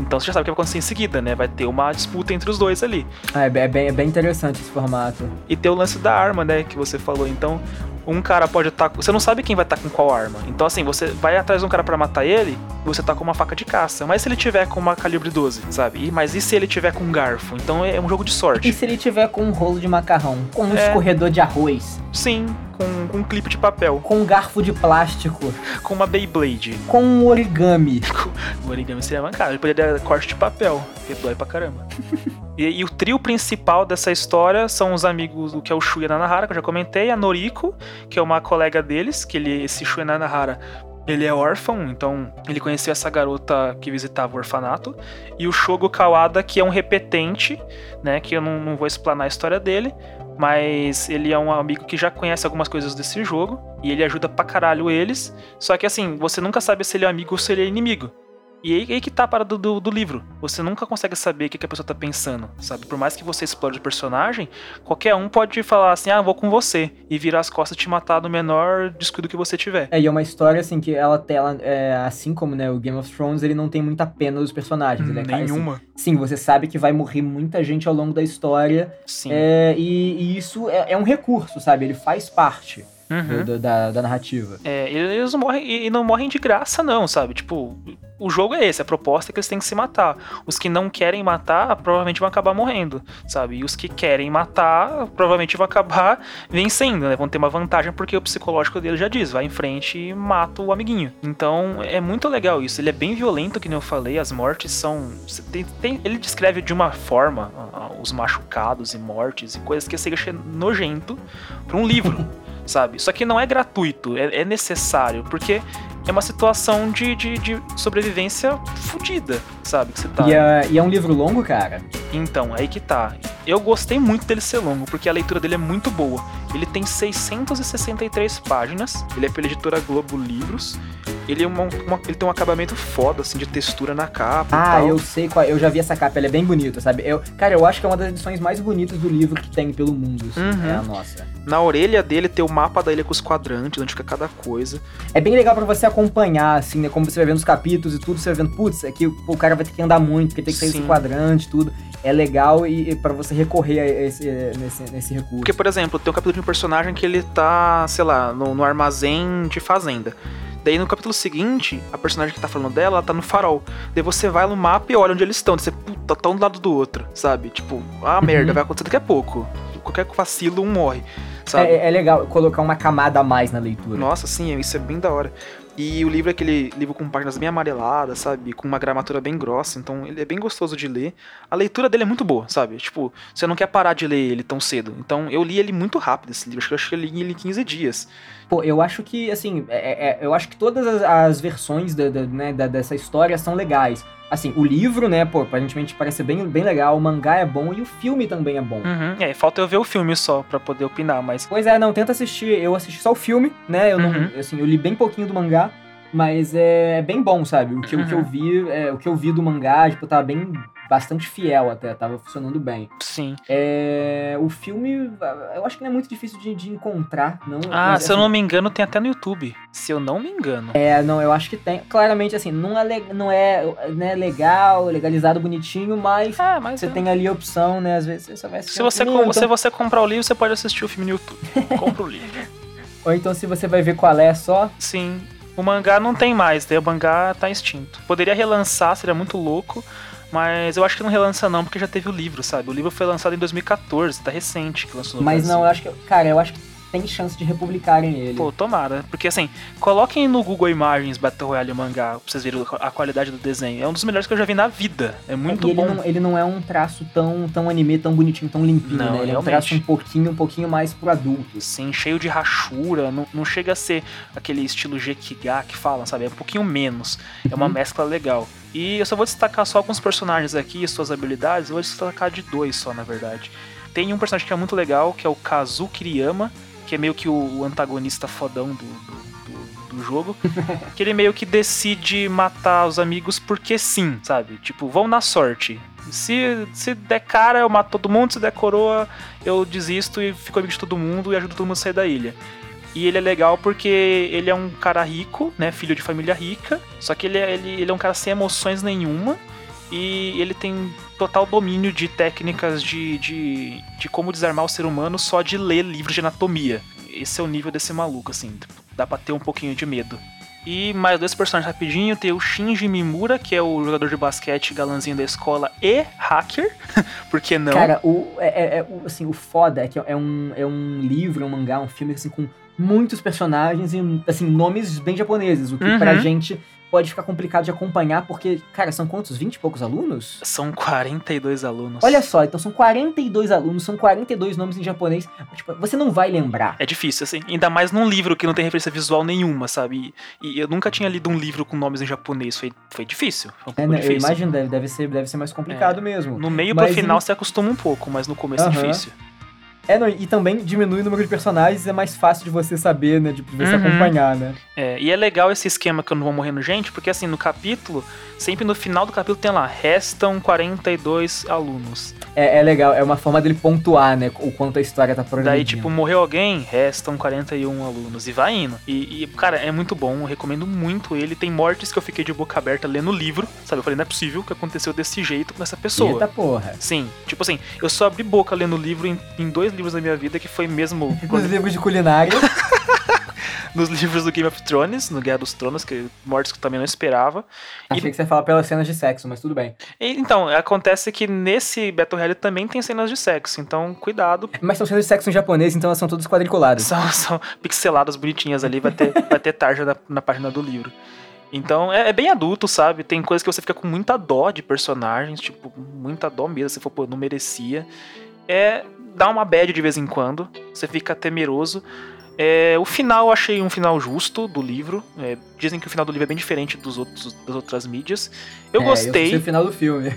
Então você já sabe o que vai acontecer em seguida, né? Vai ter uma disputa entre os dois ali. Ah, é bem interessante esse formato. E tem o lance da arma, né? Que você falou. Então, um cara pode estar... Você não sabe quem vai estar com qual arma. Então, assim, você vai atrás de um cara pra matar ele, você tá com uma faca de caça. Mas se ele tiver com uma calibre 12, sabe? Mas e se ele tiver com um garfo? Então, é um jogo de sorte. E se ele tiver com um rolo de macarrão? Com um escorredor de arroz? Sim. Com um clipe de papel. Com um garfo de plástico. Com uma Beyblade. Com um origami. O origami seria mancado. Ele poderia dar corte de papel, que dói pra caramba. E o trio principal dessa história são os amigos, que é o Shuya Nanahara, que eu já comentei, a Noriko, que é uma colega deles, esse Shuya Nanahara... Ele é órfão, então ele conheceu essa garota que visitava o orfanato. E o Shogo Kawada, que é um repetente, né? Que eu não vou explanar a história dele. Mas ele é um amigo que já conhece algumas coisas desse jogo. E ele ajuda pra caralho eles. Só que assim, você nunca sabe se ele é amigo ou se ele é inimigo. E aí que tá a parada do livro. Você nunca consegue saber o que a pessoa tá pensando, sabe? Por mais que você explore o personagem, qualquer um pode falar assim, vou com você, e virar as costas e te matar no menor descuido que você tiver. É, e é uma história assim, que ela assim como, né, o Game of Thrones, ele não tem muita pena dos personagens. Ele nenhuma. Cara, assim, sim, você sabe que vai morrer muita gente ao longo da história. Sim. E isso é um recurso, sabe? Ele faz parte. Uhum. Da narrativa. Eles não morrem, e não morrem de graça não, sabe? Tipo, o jogo é esse, a proposta é que eles têm que se matar. Os que não querem matar, provavelmente vão acabar morrendo, sabe? E os que querem matar, provavelmente vão acabar vencendo, né? Vão ter uma vantagem porque o psicológico dele já diz, vai em frente e mata o amiguinho. Então, é muito legal isso. Ele é bem violento, que nem eu falei, as mortes são... Ele descreve de uma forma os machucados e mortes e coisas que chega nojento pra um livro. Sabe? Só que não é gratuito, é necessário, porque é uma situação de sobrevivência fodida, sabe? Que você tá... E é um livro longo, cara? Então, aí que tá. Eu gostei muito dele ser longo, porque a leitura dele é muito boa. Ele tem 663 páginas, ele é pela editora Globo Livros, ele tem um acabamento foda, assim, de textura na capa e tal. Eu sei qual, eu já vi essa capa, ela é bem bonita, sabe? Eu acho que é uma das edições mais bonitas do livro que tem pelo mundo, assim, uhum. É a nossa. Na orelha dele tem o mapa da ilha com os quadrantes, onde fica cada coisa. É bem legal pra você acompanhar, assim, né? Como você vai vendo os capítulos e tudo, você vai vendo, putz, aqui o cara vai ter que andar muito, porque tem que sair esse quadrante e tudo. É legal e pra você recorrer a nesse recurso. Porque, por exemplo, tem um capítulo de um personagem que ele tá, sei lá, no armazém de fazenda. Daí no capítulo seguinte, a personagem que tá falando dela, ela tá no farol. Daí você vai no mapa e olha onde eles estão. Daí você, puta, tá um do lado do outro, sabe? Tipo, merda, vai acontecer daqui a pouco. Qualquer vacilo, um morre, sabe? É legal colocar uma camada a mais na leitura. Nossa, sim, isso é bem da hora. E o livro é aquele livro com páginas bem amareladas, sabe? Com uma gramatura bem grossa, então ele é bem gostoso de ler. A leitura dele é muito boa, sabe? Tipo, você não quer parar de ler ele tão cedo. Então eu li ele muito rápido, esse livro. Acho que eu li ele em 15 dias. Pô, eu acho que, assim, eu acho que todas as versões dessa história são legais. Assim, o livro, né, pô, aparentemente parece bem, bem legal, o mangá é bom e o filme também é bom. Uhum. Falta eu ver o filme só pra poder opinar, mas... Pois é, não, tenta assistir, eu assisti só o filme, né, eu li bem pouquinho do mangá, mas é bem bom, sabe, o que eu vi do mangá, tipo, tava bem... bastante fiel até, tava funcionando bem. Sim. O filme, eu acho que não é muito difícil de encontrar, não. Mas, se eu não me engano, tem até no YouTube. Se eu não me engano. Não, eu acho que tem. Claramente, assim, não é legal, legalizado, bonitinho, mas, mas tem ali a opção, né, às vezes você vai assistir. Se você comprar o livro, você pode assistir o filme no YouTube. Compra o livro. Ou então se você vai ver qual é só. Sim. O mangá não tem mais, né? O mangá tá extinto. Poderia relançar, seria muito louco. Mas eu acho que não relança não, porque já teve o livro, sabe? O livro foi lançado em 2014, tá recente que lançou. Mas não, eu acho que tem chance de republicarem ele. Pô, tomara. Porque assim, coloquem no Google Imagens Battle Royale mangá, pra vocês verem a qualidade do desenho. É um dos melhores que eu já vi na vida. É muito bom. Ele não é um traço tão anime, tão bonitinho, tão limpinho, não, né? Ele é um traço um pouquinho mais pro adulto. Sim, cheio de rachura. Não chega a ser aquele estilo Gekiga que falam, sabe? É um pouquinho menos. É uma mescla legal. E eu só vou destacar só alguns personagens aqui e suas habilidades. Eu vou destacar de dois só, na verdade. Tem um personagem que é muito legal, que é o Kazuo Kiriyama, que é meio que o antagonista fodão do jogo, que ele meio que decide matar os amigos porque sim, sabe? Tipo, vão na sorte. Se der cara, eu mato todo mundo. Se der coroa, eu desisto e fico amigo de todo mundo e ajudo todo mundo a sair da ilha. E ele é legal porque ele é um cara rico, né? Filho de família rica. Só que ele é um cara sem emoções nenhuma. E ele tem total domínio de técnicas de como desarmar o ser humano só de ler livros de anatomia. Esse é o nível desse maluco, assim. Dá pra ter um pouquinho de medo. E mais dois personagens rapidinho. Tem o Shinji Mimura, que é o jogador de basquete galãzinho da escola e hacker. Por que não? Cara, assim, o foda é que é um livro, um mangá, um filme assim, com muitos personagens e assim, nomes bem japoneses. O que pra gente... pode ficar complicado de acompanhar, porque, cara, são quantos? 20 e poucos alunos? São 42 alunos. Olha só, então são 42 alunos, são 42 nomes em japonês. Tipo, você não vai lembrar. É difícil, assim. Ainda mais num livro que não tem referência visual nenhuma, sabe? E eu nunca tinha lido um livro com nomes em japonês. Foi difícil. Foi um pouco difícil. Eu imagino, deve ser mais complicado mesmo. No meio pro final você acostuma um pouco, mas no começo é difícil. E também diminui o número de personagens, é mais fácil de você saber, né? De você acompanhar, né? E é legal esse esquema que eu não vou morrendo gente, porque assim, no capítulo, sempre no final do capítulo tem lá, restam 42 alunos. É legal, é uma forma dele pontuar, né? O quanto a história tá progredindo. Daí, tipo, morreu alguém, restam 41 alunos, e vai indo. E cara, é muito bom, eu recomendo muito ele. Tem mortes que eu fiquei de boca aberta lendo o livro, sabe? Eu falei, não é possível que aconteceu desse jeito com essa pessoa. Eita porra. Sim, tipo assim, eu só abri boca lendo o livro em dois livros da minha vida, que foi mesmo... Nos livros de culinária. Nos livros do Game of Thrones, no Guerra dos Tronos, que mortes que eu também não esperava. Achei que você ia falar pelas cenas de sexo, mas tudo bem. Então, acontece que nesse Battle Royale também tem cenas de sexo, então cuidado. Mas são cenas de sexo em japonês, então elas são todas quadriculadas. São pixeladas bonitinhas ali, vai ter tarja na página do livro. Então, é bem adulto, sabe? Tem coisas que você fica com muita dó de personagens, tipo, muita dó mesmo, se for, pô, não merecia. Dá uma bad de vez em quando, você fica temeroso. O final eu achei um final justo do livro. Dizem que o final do livro é bem diferente das outras mídias. Eu gostei. Eu gostei do final do filme.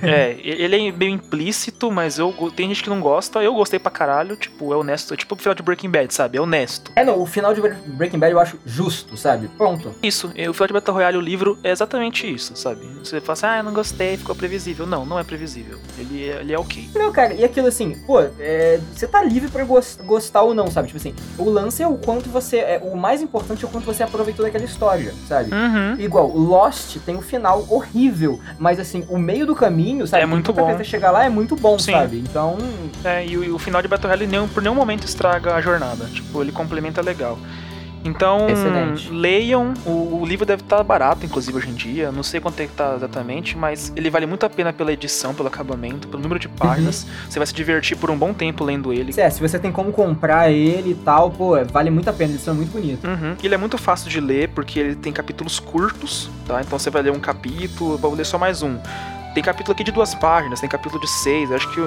Ele é meio implícito, mas tem gente que não gosta. Eu gostei pra caralho, tipo, é honesto. É tipo o final de Breaking Bad, sabe? É honesto. O final de Breaking Bad eu acho justo, sabe? Pronto. Isso, o final de Battle Royale, o livro, é exatamente isso, sabe? Você fala assim, eu não gostei, ficou previsível. Não é previsível. Ele é ok. Não, cara, e aquilo assim, você tá livre pra gostar ou não, sabe? Tipo assim, o lance é o mais importante é o quanto você aproveitou daquela história, sabe? Igual, Lost tem um final horrível, mas assim, o meio do caminho, sabe? É muito bom. Até chegar lá é muito bom, sim, sabe? Então... E o final de Battle Royale por nenhum momento estraga a jornada. Tipo, ele complementa legal. Então, excelente. Leiam. O livro deve estar barato, inclusive, hoje em dia. Não sei quanto é que tá exatamente, mas ele vale muito a pena pela edição, pelo acabamento, pelo número de páginas. Você vai se divertir por um bom tempo lendo ele. Se você tem como comprar ele e tal, vale muito a pena. A edição é muito bonita. Ele é muito fácil de ler, porque ele tem capítulos curtos, tá? Então você vai ler um capítulo, vou ler só mais um. Tem capítulo aqui de 2 páginas, tem capítulo de 6, acho que...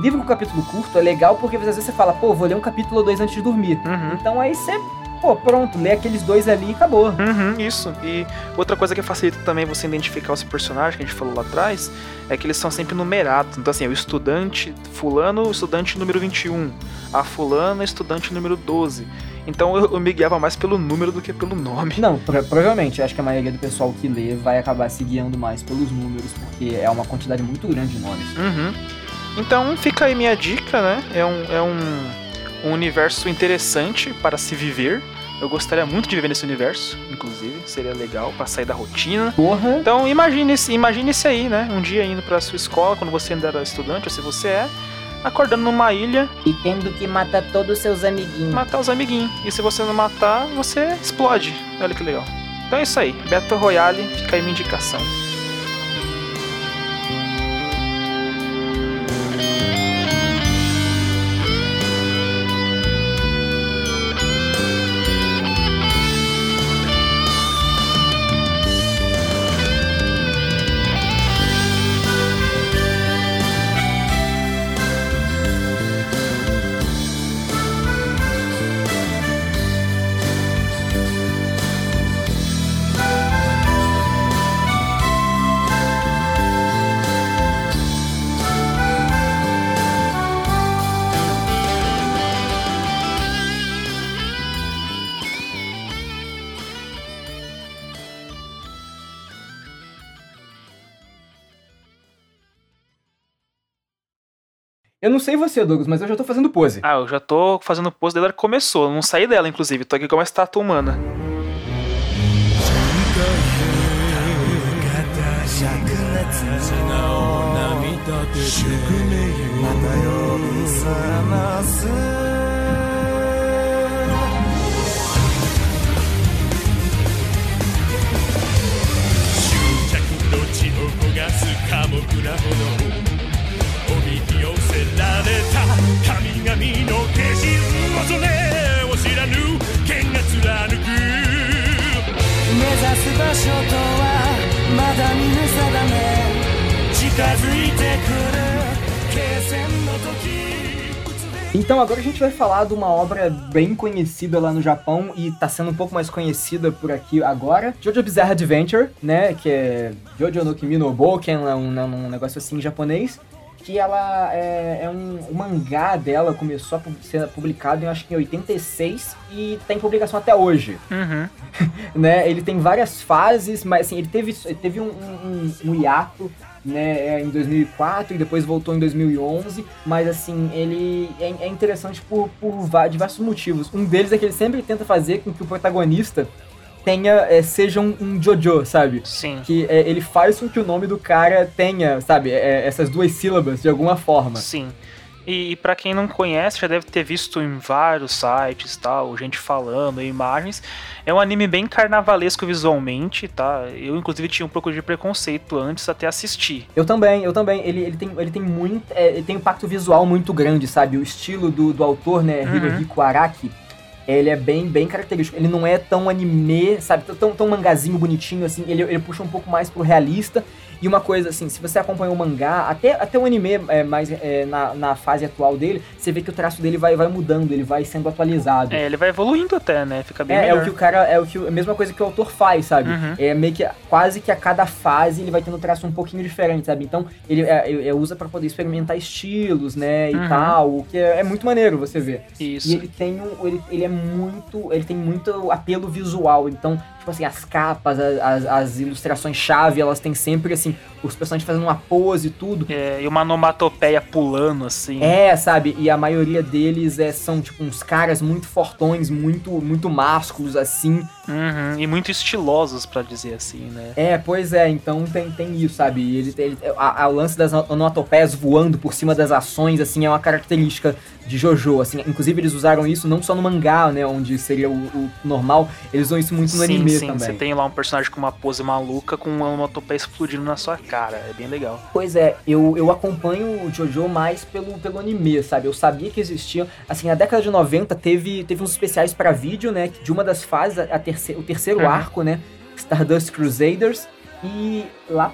Livro com capítulo curto é legal, porque às vezes você fala, vou ler um capítulo ou 2 antes de dormir. Então aí você... pronto, lê aqueles 2 ali e acabou. Isso. E outra coisa que facilita também você identificar os personagens, que a gente falou lá atrás, é que eles são sempre numerados. Então, assim, o estudante fulano, o estudante número 21. A fulana, estudante número 12. Então, eu me guiava mais pelo número do que pelo nome. Não, provavelmente. Acho que a maioria do pessoal que lê vai acabar se guiando mais pelos números, porque é uma quantidade muito grande de nomes. Então, fica aí minha dica, né? Um universo interessante para se viver. Eu gostaria muito de viver nesse universo, inclusive. Seria legal para sair da rotina. Porra. Então imagine-se aí, né? Um dia indo para sua escola, quando você ainda era estudante, ou se você é, acordando numa ilha. E tendo que matar todos os seus amiguinhos. Matar os amiguinhos. E se você não matar, você explode. Olha que legal. Então é isso aí. Battle Royale, fica aí minha indicação. Eu não sei você, Douglas, mas eu já tô fazendo pose. Ah, eu já tô fazendo pose desde a hora que começou. Eu não saí dela, inclusive. Tô aqui com uma estátua humana. Então agora a gente vai falar de uma obra bem conhecida lá no Japão e tá sendo um pouco mais conhecida por aqui agora, JoJo's Bizarre Adventure, né, que é JoJo no Kimyou na Bouken, um negócio assim em japonês. Que ela o mangá dela começou a ser publicado, eu acho que em 86, e tá em publicação até hoje. Uhum. Né? Ele tem várias fases, mas assim, ele teve um hiato, né, em 2004 e depois voltou em 2011, mas assim, ele é interessante por diversos motivos. Um deles é que ele sempre tenta fazer com que o protagonista seja um Jojo, sabe? Sim. Que ele faz com que o nome do cara tenha, sabe, essas duas sílabas de alguma forma. Sim. E pra quem não conhece, já deve ter visto em vários sites, tal, gente falando, imagens. É um anime bem carnavalesco visualmente, tá? Eu, inclusive, tinha um pouco de preconceito antes até assistir. Eu também. Ele tem um impacto visual muito grande, sabe? O estilo do autor, né, Hirohiko Araki. Ele é bem característico, ele não é tão anime, sabe, tão mangazinho bonitinho, assim, ele puxa um pouco mais pro realista. E uma coisa assim, se você acompanha o mangá, até o anime, na fase atual dele, você vê que o traço dele vai mudando, ele vai sendo atualizado. É, ele vai evoluindo até, né, fica bem melhor. É a mesma coisa que o autor faz, sabe, é meio que, quase que a cada fase ele vai tendo traço um pouquinho diferente, sabe, então ele usa pra poder experimentar estilos, né, e tal, o que é muito maneiro você ver. Isso. E ele tem muito apelo visual, então, tipo assim, as capas, as ilustrações-chave, elas têm sempre, assim, os personagens fazendo uma pose e tudo. É, e uma onomatopeia pulando, assim. É, sabe? E a maioria deles são, tipo, uns caras muito fortões, muito másculos, assim. E muito estilosos, pra dizer assim, né? É, pois é. Então tem isso, sabe? E o lance das onomatopeias voando por cima das ações, assim, é uma característica de JoJo, assim. Inclusive, eles usaram isso não só no mangá, né, onde seria o normal, eles usam isso muito no anime. Sim, também. Você tem lá um personagem com uma pose maluca, com uma onomatopeia explodindo na sua cara. É bem legal. Pois é, eu acompanho o JoJo mais pelo anime, sabe? Eu sabia que existia. Assim, na década de 90 teve uns especiais pra vídeo, né? De uma das fases, o terceiro arco, né? Stardust Crusaders. E lá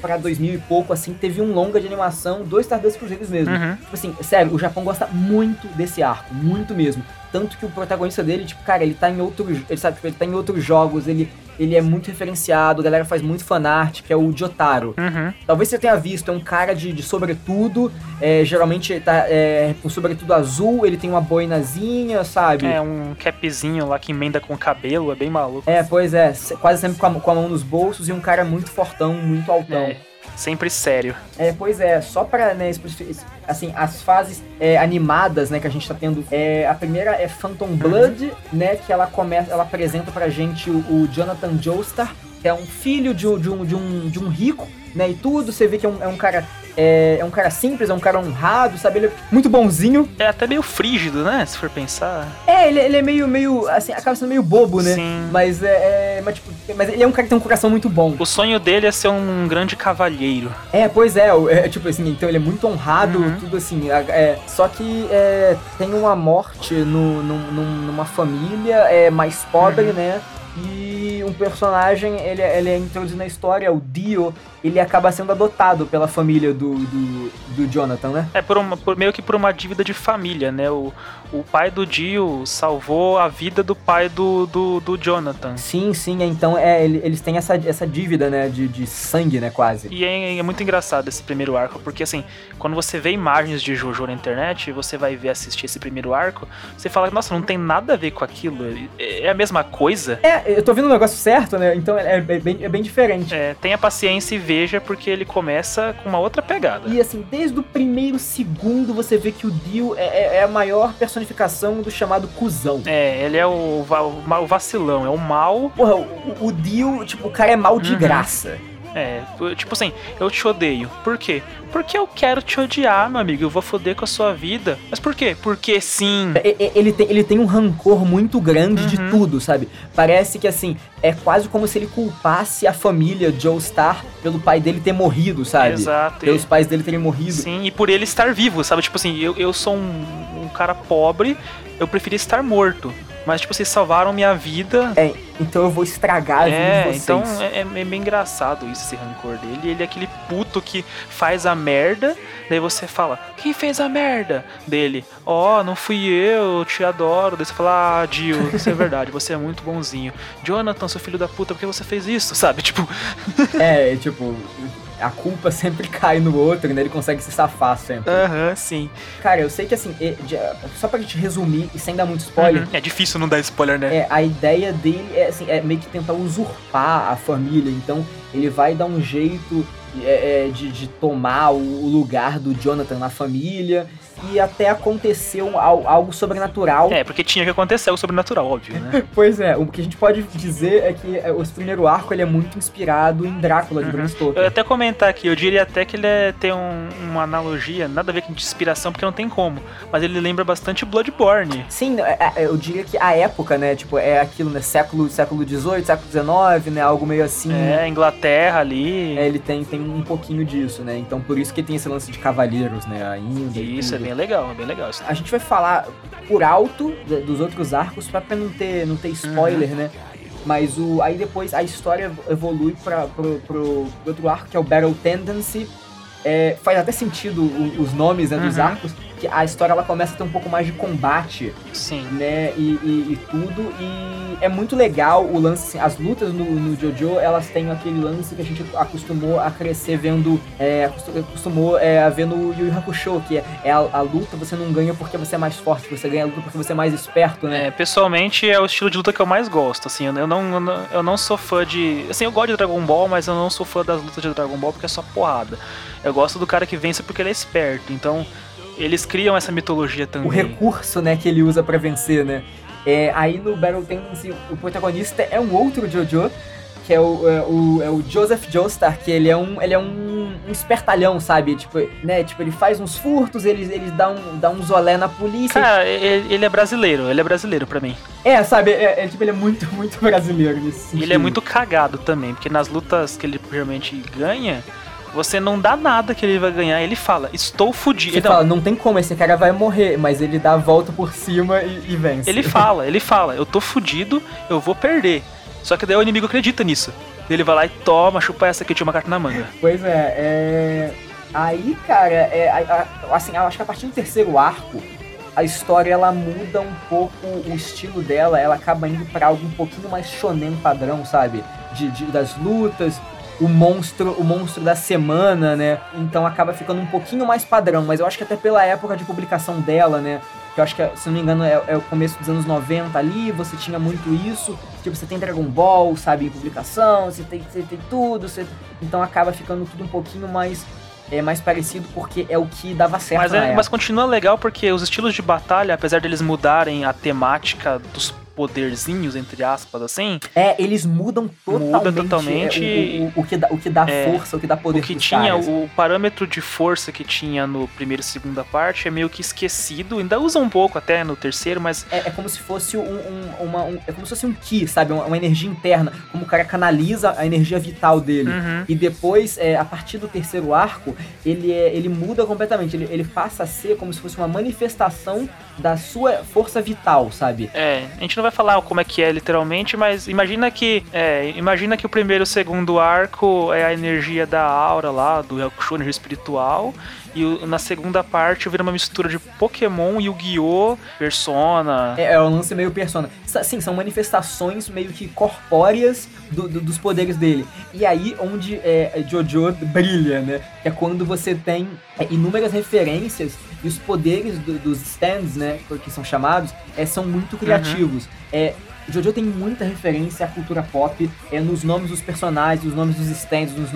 pra 2000 e pouco, assim, teve um longa de animação do Stardust Crusaders mesmo. Tipo assim, sério, o Japão gosta muito desse arco, muito mesmo. Tanto que o protagonista dele, tipo, cara, ele tá em outros jogos, ele é muito referenciado, a galera faz muito fanart, que é o Jotaro. Talvez você tenha visto, é um cara de sobretudo, geralmente tá com sobretudo azul, ele tem uma boinazinha, sabe? É, um capzinho lá que emenda com o cabelo, é bem maluco. É, pois é, quase sempre com a mão nos bolsos e um cara muito fortão, muito altão. É. Sempre sério. É, pois é, só pra, né, assim, as fases animadas, né, que a gente tá tendo, a primeira é Phantom Blood, né, que ela apresenta pra gente o Jonathan Joestar, que é um filho de um rico, né, e tudo, você vê que é um cara... É um cara simples, é um cara honrado, sabe? Ele é muito bonzinho. É até meio frígido, né? Se for pensar. É, ele é meio assim, acaba sendo meio bobo, né? Sim. Mas ele é um cara que tem um coração muito bom. O sonho dele é ser um grande cavalheiro. É, pois é. Tipo assim, então ele é muito honrado, tudo assim. Só que tem uma morte numa família mais pobre, né? E um personagem, ele é introduzido na história, o Dio, ele acaba sendo adotado pela família do Jonathan, né? É, meio que por uma dívida de família, né? O pai do Dio salvou a vida do pai do Jonathan. Sim, então eles têm essa dívida, né, de sangue, né, quase. E é muito engraçado esse primeiro arco, porque assim, quando você vê imagens de JoJo na internet, você vai assistir esse primeiro arco, você fala, nossa, não tem nada a ver com aquilo, é a mesma coisa. Eu tô vendo um negócio certo, né? Então é bem diferente. É, tenha paciência e veja, porque ele começa com uma outra pegada. E assim, desde o primeiro segundo você vê que o Dio é a maior personificação do chamado cuzão. É, ele é o vacilão, é o mal. Porra, o Dio, tipo, o cara é mal de graça. É, tipo assim, eu te odeio. Por quê? Porque eu quero te odiar, meu amigo. Eu vou foder com a sua vida. Mas por quê? Porque sim. Ele tem um rancor muito grande de tudo, sabe? Parece que assim, é quase como se ele culpasse a família Joestar pelo pai dele ter morrido, sabe? Exato. Pelos pais dele terem morrido. Sim, e por ele estar vivo, sabe? Tipo assim, eu sou um cara pobre, eu preferia estar morto. Mas, tipo, vocês salvaram minha vida. É, então eu vou estragar a vida de vocês. Então é bem engraçado isso, esse rancor dele. Ele é aquele puto que faz a merda, daí você fala, quem fez a merda? Dele, não fui eu te adoro. Daí você fala, Dio, isso é verdade, você é muito bonzinho. Jonathan, seu filho da puta, por que você fez isso? Sabe, tipo... tipo... A culpa sempre cai no outro, né? Ele consegue se safar sempre. Sim. Cara, eu sei que assim, só pra gente resumir e sem dar muito spoiler... É difícil não dar spoiler, né? É, a ideia dele é, assim, é meio que tentar usurpar a família. Então, ele vai dar um jeito de tomar o lugar do Jonathan na família... E até aconteceu algo sobrenatural. É, porque tinha que acontecer algo sobrenatural, óbvio, né? Pois é, o que a gente pode dizer é que esse primeiro arco ele é muito inspirado em Drácula de Bram Stoker. Eu até comentar aqui, eu diria até que ele tem uma analogia, nada a ver com inspiração, porque não tem como. Mas ele lembra bastante Bloodborne. Sim, eu diria que a época, né, tipo, é aquilo, né, século XVIII, século XIX, né, algo meio assim. É, Inglaterra ali. É, ele tem um pouquinho disso, né, então por isso que tem esse lance de cavaleiros, né, ainda. Isso, é bem legal isso. A gente vai falar por alto dos outros arcos pra não ter spoiler, né? Mas aí depois a história evolui pro outro arco, que é o Battle Tendency. É, faz até sentido os nomes, né, dos arcos, que a história ela começa a ter um pouco mais de combate. Sim. Né, e tudo. E é muito legal o lance, assim, as lutas no JoJo, elas têm aquele lance que a gente acostumou a crescer vendo, a ver no Yu Yu Hakusho, que é a luta, você não ganha porque você é mais forte, você ganha a luta porque você é mais esperto, né? É, pessoalmente é o estilo de luta que eu mais gosto, assim, eu não sou fã de... Assim, eu gosto de Dragon Ball, mas eu não sou fã das lutas de Dragon Ball porque é só porrada. Eu gosto do cara que vence porque ele é esperto. Então, eles criam essa mitologia também. O recurso, né, que ele usa pra vencer, né? É, aí no Battle Tendency, o protagonista é um outro JoJo, que é o Joseph Joestar, que ele é um espertalhão, sabe? Tipo, né? Tipo, ele faz uns furtos, ele dá um zolé na polícia. Cara, ele é brasileiro pra mim. É, sabe? Ele é muito, muito brasileiro nesse sentido. Ele é muito cagado também, porque nas lutas que ele realmente ganha... Você não dá nada que ele vai ganhar, ele fala, estou fudido. Ele fala, não tem como, esse cara vai morrer, mas ele dá a volta por cima e vence. Ele fala, eu tô fudido, eu vou perder. Só que daí o inimigo acredita nisso. Ele vai lá e toma, chupa essa que tinha uma carta na manga. Pois é. Aí, cara, assim, acho que a partir do terceiro arco, a história, ela muda um pouco o estilo dela, ela acaba indo pra algo um pouquinho mais shonen padrão, sabe? Das lutas... O monstro da semana, né? Então acaba ficando um pouquinho mais padrão, mas eu acho que até pela época de publicação dela, né? Que eu acho que, se não me engano, é o começo dos anos 90 ali, você tinha muito isso. Tipo, você tem Dragon Ball, sabe, em publicação, você tem tudo, então acaba ficando tudo um pouquinho mais parecido, porque é o que dava certo mas continua legal, porque os estilos de batalha, apesar deles mudarem a temática dos poderzinhos, entre aspas, assim... É, eles mudam totalmente. Muda totalmente. O que dá força, o que dá poder pro cara. O que tinha, caras. O parâmetro de força que tinha no primeiro e segunda parte é meio que esquecido, ainda usa um pouco até no terceiro, mas... É como se fosse um ki, sabe? Uma energia interna, como o cara canaliza a energia vital dele. E depois, a partir do terceiro arco, ele muda completamente, ele passa a ser como se fosse uma manifestação da sua força vital, sabe? É, a gente não vai falar como é que é literalmente, mas imagina que o primeiro e o segundo arco é a energia da aura lá, do Hakusho, energia espiritual, e na segunda parte vira uma mistura de Pokémon, Yu-Gi-Oh!, Persona. É um lance meio Persona. Sim, são manifestações meio que corpóreas dos poderes dele. E aí onde JoJo brilha, né? É quando você tem inúmeras referências e os poderes dos stands, né, que são chamados, são muito criativos. É, Jojo tem muita referência à cultura pop, nos nomes dos personagens, nos nomes dos stands, nos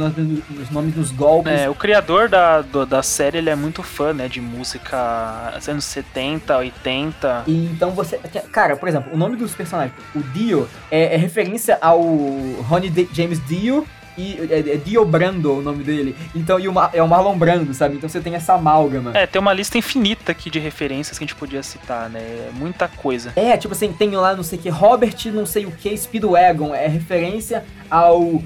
nomes dos golpes. É, o criador da série, ele é muito fã, né, de música dos anos 70, 80. E então você... Cara, por exemplo, o nome dos personagens, o Dio, é referência ao Ronnie D. James Dio, e é Dio Brando o nome dele, então, é o Marlon Brando, sabe? Então você tem essa amálgama. É, tem uma lista infinita aqui de referências que a gente podia citar, né? Muita coisa. É, tipo assim, tem lá não sei o que, Robert não sei o que, Speedwagon, é referência ao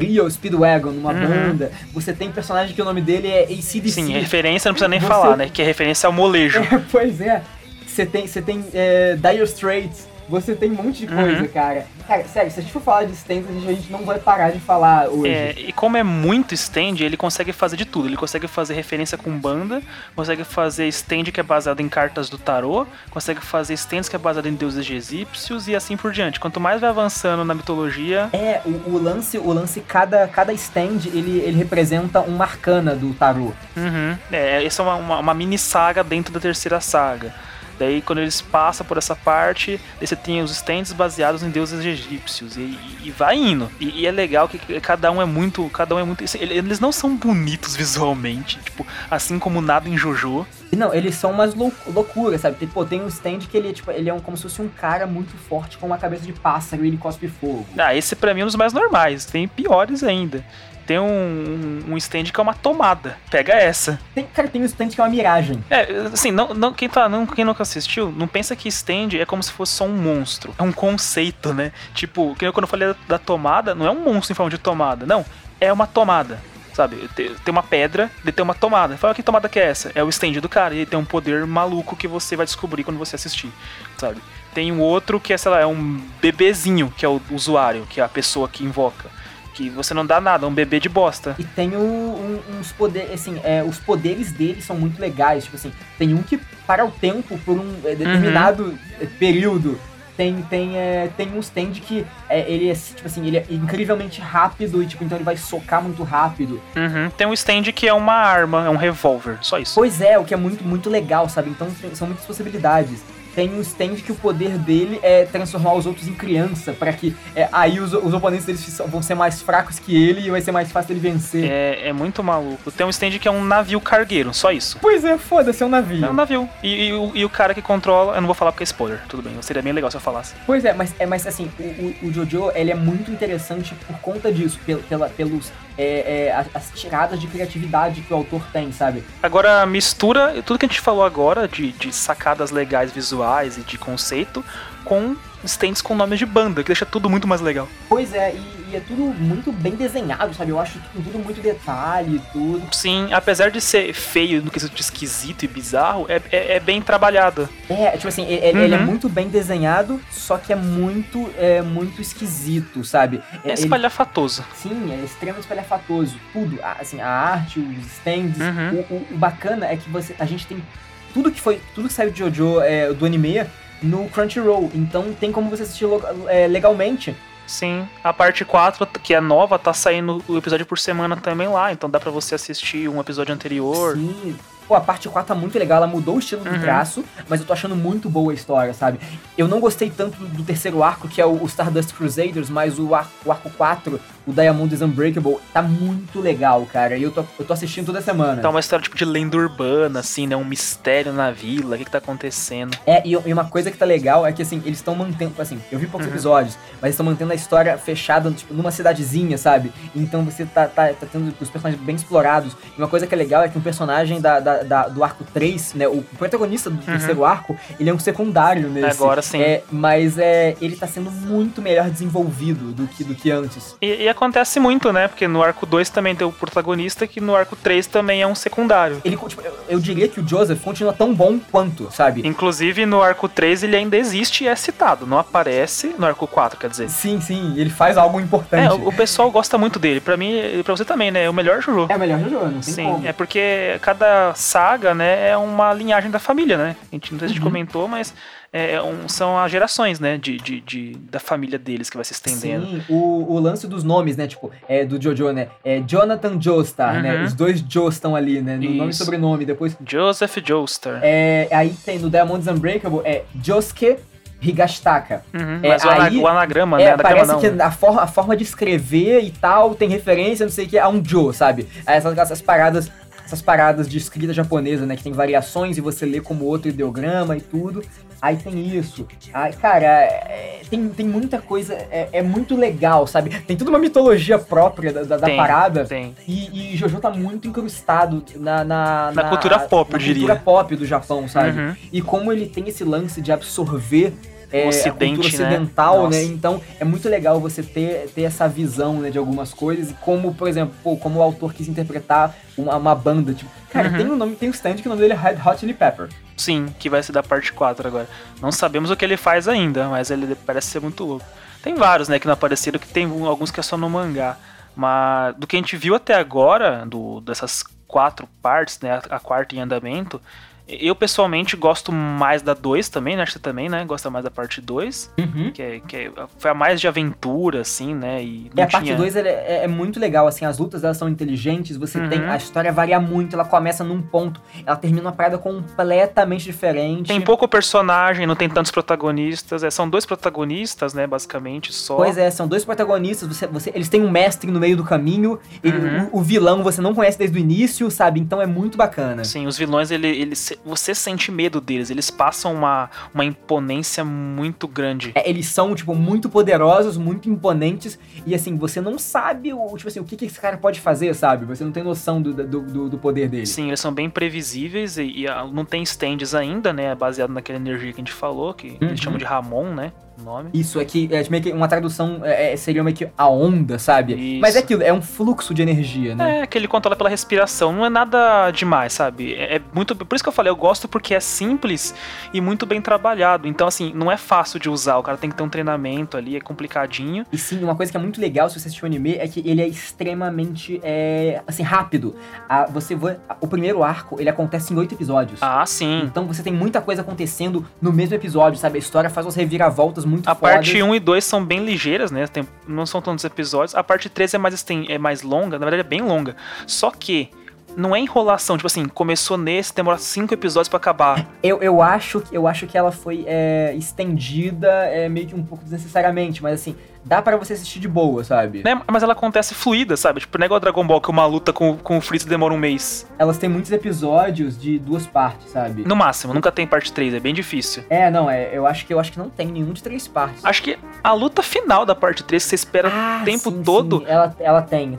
Rio Speedwagon, numa banda. Você tem um personagem que o nome dele é ACDC. Sim, referência não precisa nem falar, né? Que é referência ao molejo. É, pois é. Você tem Dire Straits. Você tem um monte de coisa, cara. Cara, sério, se a gente for falar de stand, a gente não vai parar de falar hoje. É, e como é muito stand, ele consegue fazer de tudo. Ele consegue fazer referência com banda, consegue fazer stand que é baseado em cartas do tarô, consegue fazer stands que é baseado em deuses egípcios e assim por diante. Quanto mais vai avançando na mitologia... É, o lance cada stand, ele representa uma arcana do tarô. É, essa é uma mini saga dentro da terceira saga. Daí quando eles passam por essa parte, daí você tem os stands baseados em deuses egípcios e vai indo. E é legal que cada um é muito. Eles não são bonitos visualmente, tipo, assim como nada em JoJo. Não, eles são umas loucuras, sabe? Tem um stand que ele é como se fosse um cara muito forte com uma cabeça de pássaro e ele cospe fogo. Ah, esse pra mim é um dos mais normais, tem piores ainda. Tem um stand que é uma tomada. Pega essa. Tem um stand que é uma miragem. É, assim, quem nunca assistiu, não pensa que stand é como se fosse só um monstro. É um conceito, né? Tipo, quando eu falei da tomada, não é um monstro em forma de tomada. Não, é uma tomada. Sabe, tem uma pedra, ele tem uma tomada. Fala, que tomada que é essa? É o stand do cara. E ele tem um poder maluco que você vai descobrir quando você assistir, sabe? Tem um outro que é, sei lá, é um bebezinho, que é o usuário, que é a pessoa que invoca. Que você não dá nada, é um bebê de bosta. E tem uns poderes, assim, os poderes dele são muito legais. Tipo assim, tem um que para o tempo por um determinado período. Tem um stand que ele é, tipo assim, ele é incrivelmente rápido e, tipo, então ele vai socar muito rápido. Tem um stand que é uma arma, é um revólver, só isso. Pois é, o que é muito, muito legal, sabe? Então são muitas possibilidades. Tem um stand que o poder dele é transformar os outros em criança, para que aí os oponentes deles vão ser mais fracos que ele e vai ser mais fácil ele vencer. É muito maluco. Tem um stand que é um navio cargueiro, só isso. Pois é, foda-se, é um navio. É um navio. E o cara que controla, eu não vou falar porque é spoiler, tudo bem, seria bem legal se eu falasse. Pois é, mas assim, o JoJo, ele é muito interessante por conta disso, pelos... as tiradas de criatividade que o autor tem, sabe? Agora mistura tudo que a gente falou agora de sacadas legais visuais e de conceito com stands com nomes de banda, que deixa tudo muito mais legal. Pois é, e é tudo muito bem desenhado, sabe? Eu acho tudo muito detalhe, tudo. Sim, apesar de ser feio, no quesito de esquisito e bizarro, é bem trabalhado. É, tipo assim, ele é muito bem desenhado, só que é muito esquisito, sabe? É espalhafatoso. Sim, é extremamente espalhafatoso. Tudo, assim, a arte, os stands. O bacana é que a gente tem tudo que saiu de JoJo do anime no Crunchyroll. Então tem como você assistir legalmente. Sim, a parte 4, que é nova, tá saindo o episódio por semana também lá, então dá pra você assistir um episódio anterior. Sim, pô, a parte 4 tá muito legal, ela mudou o estilo do traço, mas eu tô achando muito boa a história, sabe? Eu não gostei tanto do terceiro arco, que é o Stardust Crusaders, mas o arco 4, o Diamond is Unbreakable, tá muito legal, cara, e eu tô assistindo toda semana. Tá uma história tipo de lenda urbana, assim, né, um mistério na vila, o que tá acontecendo. É, e uma coisa que tá legal é que, assim, eles estão mantendo, assim, eu vi poucos episódios, mas estão mantendo a história fechada, tipo, numa cidadezinha, sabe? Então você tá tendo os personagens bem explorados, e uma coisa que é legal é que um personagem do arco 3, né, o protagonista do terceiro arco, ele é um secundário nesse. Agora sim. Mas ele tá sendo muito melhor desenvolvido do que antes. E acontece muito, né, porque no arco 2 também tem o protagonista, que no arco 3 também é um secundário. Ele, tipo, eu diria que o Joseph continua tão bom quanto, sabe? Inclusive, no arco 3 ele ainda existe e é citado, não aparece no arco 4, quer dizer. Sim, ele faz algo importante. É, o pessoal gosta muito dele, pra mim, pra você também, né, é o melhor JoJo. É o melhor JoJo, não tem como. Sim, é porque cada saga, né, é uma linhagem da família, né, a gente não sei se a gente comentou, mas... são as gerações, né, da família deles que vai se estendendo. Sim, o lance dos nomes, né, tipo, do JoJo, né, Jonathan Joestar, né, os dois Joes estão ali, né, no nome e sobrenome, depois... Joseph Joestar. Aí tem no Diamond Unbreakable, Josuke Higashitaka. Uhum, mas aí, o anagrama, né? Parece não, que a forma de escrever e tal tem referência, não sei o que, a um Jo, sabe? Essas paradas de escrita japonesa, né? Que tem variações e você lê como outro ideograma e tudo. Aí tem isso. Aí, cara, tem muita coisa. É muito legal, sabe? Tem toda uma mitologia própria da parada. Tem. E Jojo tá muito incrustado na cultura pop, eu diria. Na cultura pop do Japão, sabe? Uhum. E como ele tem esse lance de absorver Ocidente, a cultura ocidental, né? Então, é muito legal você ter essa visão, né, de algumas coisas. Como, por exemplo, como o autor quis interpretar uma banda. Tipo, cara, uhum, tem um stand que o nome dele é Red Hot Chili Pepper. Sim, que vai ser da parte 4 agora. Não sabemos o que ele faz ainda, mas ele parece ser muito louco. Tem vários, né, que não apareceram, que tem alguns que é só no mangá. Mas do que a gente viu até agora, dessas 4 partes, né, a quarta em andamento, eu pessoalmente gosto mais da 2 também, né? Acho que você também, né? Gosta mais da parte 2. Uhum. Que foi a mais de aventura, assim, né? E a parte 2 é muito legal, assim. As lutas, elas são inteligentes. Você tem... A história varia muito. Ela começa num ponto. Ela termina uma parada completamente diferente. Tem pouco personagem, não tem tantos protagonistas. São 2 protagonistas, né? Basicamente, só. Pois é, são 2 protagonistas. Eles têm um mestre no meio do caminho. O vilão você não conhece desde o início, sabe? Então é muito bacana. Sim, os vilões, você sente medo deles, eles passam uma imponência muito grande. Eles são, tipo, muito poderosos, muito imponentes, e assim, você não sabe o que esse cara pode fazer, sabe? Você não tem noção do poder deles. Sim, eles são bem previsíveis e não tem stands ainda, né? Baseado naquela energia que a gente falou, que eles chamam de Ramon, né? Nome. Isso, meio que uma tradução seria meio que a onda, sabe? Isso. Mas é aquilo, é um fluxo de energia, né? É, que ele controla pela respiração, não é nada demais, sabe? É muito... Por isso que eu falei, eu gosto porque é simples e muito bem trabalhado. Então, assim, não é fácil de usar, o cara tem que ter um treinamento ali, é complicadinho. E sim, uma coisa que é muito legal se você assistir o anime é que ele é extremamente, assim, rápido. O primeiro arco, ele acontece em 8 episódios. Ah, sim. Então você tem muita coisa acontecendo no mesmo episódio, sabe? A história faz umas reviravoltas muito fodas. Parte 1 e 2 são bem ligeiras, né? Não são tantos episódios. A parte 3 é mais longa, na verdade é bem longa. Só que não é enrolação, tipo assim, começou nesse, demora 5 episódios pra acabar. Eu acho que ela foi estendida meio que um pouco desnecessariamente, mas assim, dá pra você assistir de boa, sabe? Né? Mas ela acontece fluida, sabe? Tipo, não é igual Dragon Ball, que uma luta com o Freeza demora um mês. Elas têm muitos episódios de 2 partes, sabe? No máximo, nunca tem parte 3, é bem difícil. Eu acho que não tem nenhum de 3 partes. Acho que a luta final da parte 3, que você espera o tempo todo... Sim. Ela tem.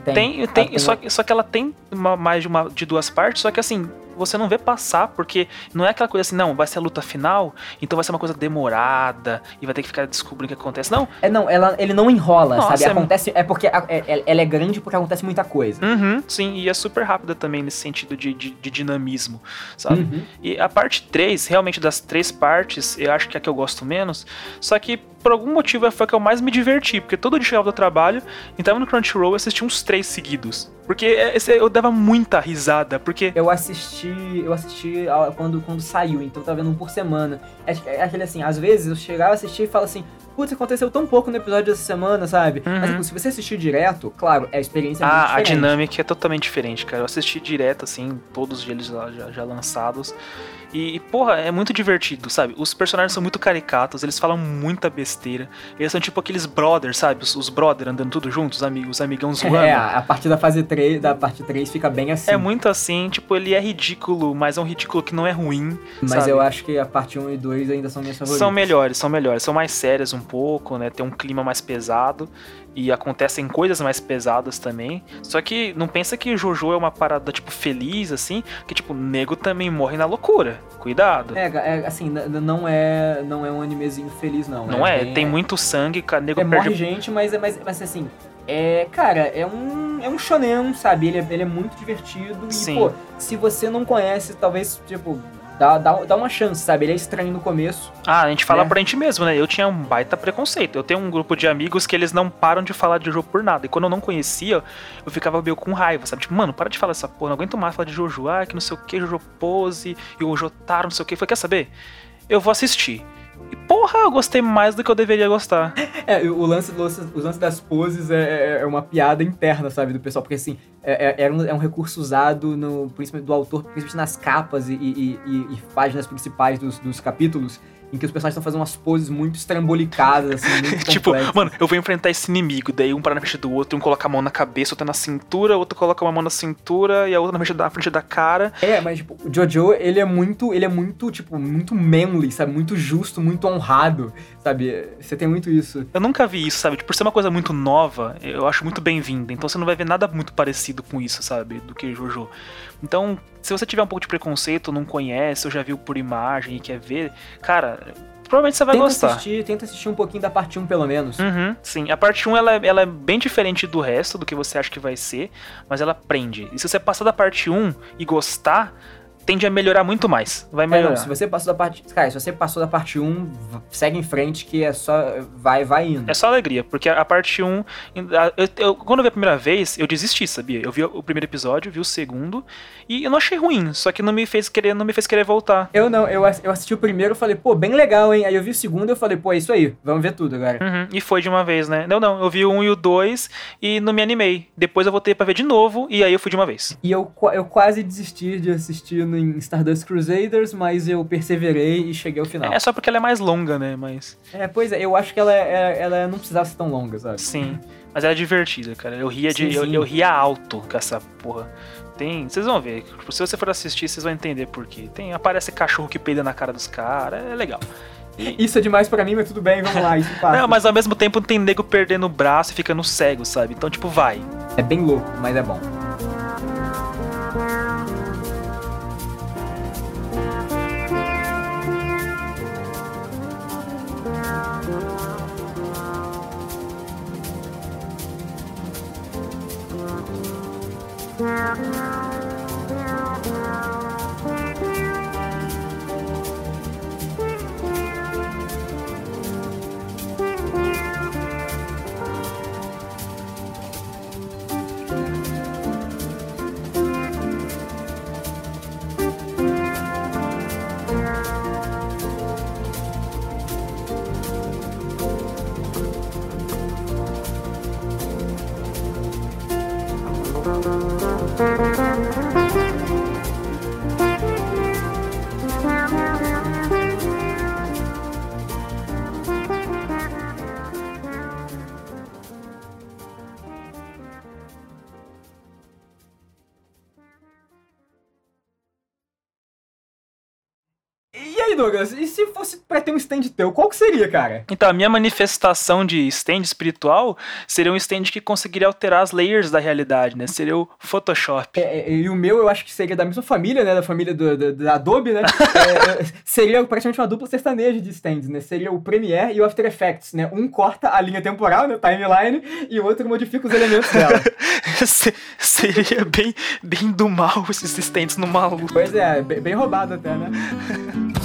Só que ela tem mais de 2 partes, só que assim... Você não vê passar, porque não é aquela coisa assim, não, vai ser a luta final, então vai ser uma coisa demorada, e vai ter que ficar descobrindo o que acontece, não. Ele não enrola, nossa, sabe? Acontece, porque ela é grande porque acontece muita coisa. Uhum, sim, e é super rápida também nesse sentido de dinamismo, sabe? Uhum. E a parte 3, realmente das 3 partes, eu acho que é a que eu gosto menos, só que por algum motivo foi a que eu mais me diverti, porque todo dia eu chegava do trabalho, entrava no Crunchyroll e assistia uns 3 seguidos. Porque eu dava muita risada, porque... Eu assisti quando saiu, então eu tava vendo um por semana. É aquele assim, às vezes eu chegava, assistia e falava assim, putz, aconteceu tão pouco no episódio dessa semana, sabe? Uhum. Mas se você assistir direto, claro, a experiência é muito diferente. A dinâmica é totalmente diferente, cara. Eu assisti direto, assim, todos eles já lançados. E, porra, é muito divertido, sabe? Os personagens são muito caricatos, eles falam muita besteira. Eles são tipo aqueles brothers, sabe? Os brothers andando tudo juntos, os amigão zoando. A partir da fase 3, da parte 3 fica bem assim. É muito assim, tipo, ele é ridículo, mas é um ridículo que não é ruim, mas sabe? Eu acho que a parte 1 e 2 ainda são minhas favoritas. São melhores. São mais sérias um pouco, né? Tem um clima mais pesado. E acontecem coisas mais pesadas também. Só que não pensa que Jojo é uma parada, tipo, feliz, assim. Que, tipo, nego também morre na loucura. Cuidado. Assim, não é um animezinho feliz, não. Não é. Tem muito sangue, cara, nego perde... Morre gente, mas assim... Cara, é um shonen, sabe? Ele é muito divertido. E, sim, pô, se você não conhece, talvez, tipo... Dá uma chance, sabe? Ele é estranho no começo. A gente fala pra gente mesmo, né? Eu tinha um baita preconceito. Eu tenho um grupo de amigos que eles não param de falar de Jojo por nada. E quando eu não conhecia, eu ficava meio com raiva, sabe? Tipo, mano, para de falar essa porra. Não aguento mais falar de Jojo. Ah, que não sei o que, Jojo Pose. E o Jotaro, não sei o que. Eu falei, quer saber? Eu vou assistir. E porra, eu gostei mais do que eu deveria gostar. Os lances das poses é uma piada interna, sabe? Do pessoal. Porque assim... é um recurso usado no, principalmente do autor, principalmente nas capas e páginas principais dos capítulos, em que os personagens estão fazendo umas poses muito estrambolicadas, assim, muito tipo, complexas. Mano, eu vou enfrentar esse inimigo, daí um para na frente do outro, um coloca a mão na cabeça, outro na cintura, outro coloca uma mão na cintura e a outra na frente da cara. É, mas tipo, o Jojo, ele é muito, tipo, muito manly, sabe? Muito justo, muito honrado, sabe? Você tem muito isso. Eu nunca vi isso, sabe? Tipo, por ser uma coisa muito nova, eu acho muito bem-vinda, então você não vai ver nada muito parecido com isso, sabe? Do que Jojo. Então, se você tiver um pouco de preconceito, não conhece, ou já viu por imagem e quer ver, cara, provavelmente você vai gostar. Tenta assistir um pouquinho da parte 1, pelo menos. Uhum, sim, a parte 1 ela é bem diferente do resto, do que você acha que vai ser, mas ela prende. E se você passar da parte 1 e gostar, tende a melhorar muito mais. Vai melhorar. Se você passou da parte... Cara, se você passou da parte 1, segue em frente que é só... Vai indo. É só alegria, porque a parte 1... Quando eu vi a primeira vez, eu desisti, sabia? Eu vi o primeiro episódio, vi o segundo e eu não achei ruim, só que não me fez querer voltar. Eu assisti o primeiro e falei, pô, bem legal, hein? Aí eu vi o segundo e eu falei, pô, é isso aí, vamos ver tudo agora. Uhum, e foi de uma vez, né? Não, eu vi o 1 e o 2 e não me animei. Depois eu voltei pra ver de novo e aí eu fui de uma vez. E eu quase desisti de assistir no em Stardust Crusaders, mas eu perseverei e cheguei ao final. É só porque ela é mais longa, né? Mas... É, pois é, eu acho que ela não precisava ser tão longa, sabe? Sim, mas ela é divertida, cara. Eu ria alto com essa porra. Vocês vão ver, se você for assistir, vocês vão entender por quê. Aparece cachorro que peida na cara dos caras, é legal. Isso é demais pra mim, mas tudo bem, vamos lá, isso passa. Não, mas ao mesmo tempo tem nego perdendo o braço e ficando cego, sabe? Então, tipo, vai. É bem louco, mas é bom. Douglas, e se fosse pra ter um stand teu, qual que seria, cara? Então, a minha manifestação de stand espiritual seria um stand que conseguiria alterar as layers da realidade, né? Seria o Photoshop. E o meu, eu acho que seria da mesma família, né? Da família da Adobe, né? Seria praticamente uma dupla sertaneja de stands, né? Seria o Premiere e o After Effects, né? Um corta a linha temporal, né? Timeline, e o outro modifica os elementos dela. Seria bem do mal esses stands numa luta. Pois é, bem roubado até, né?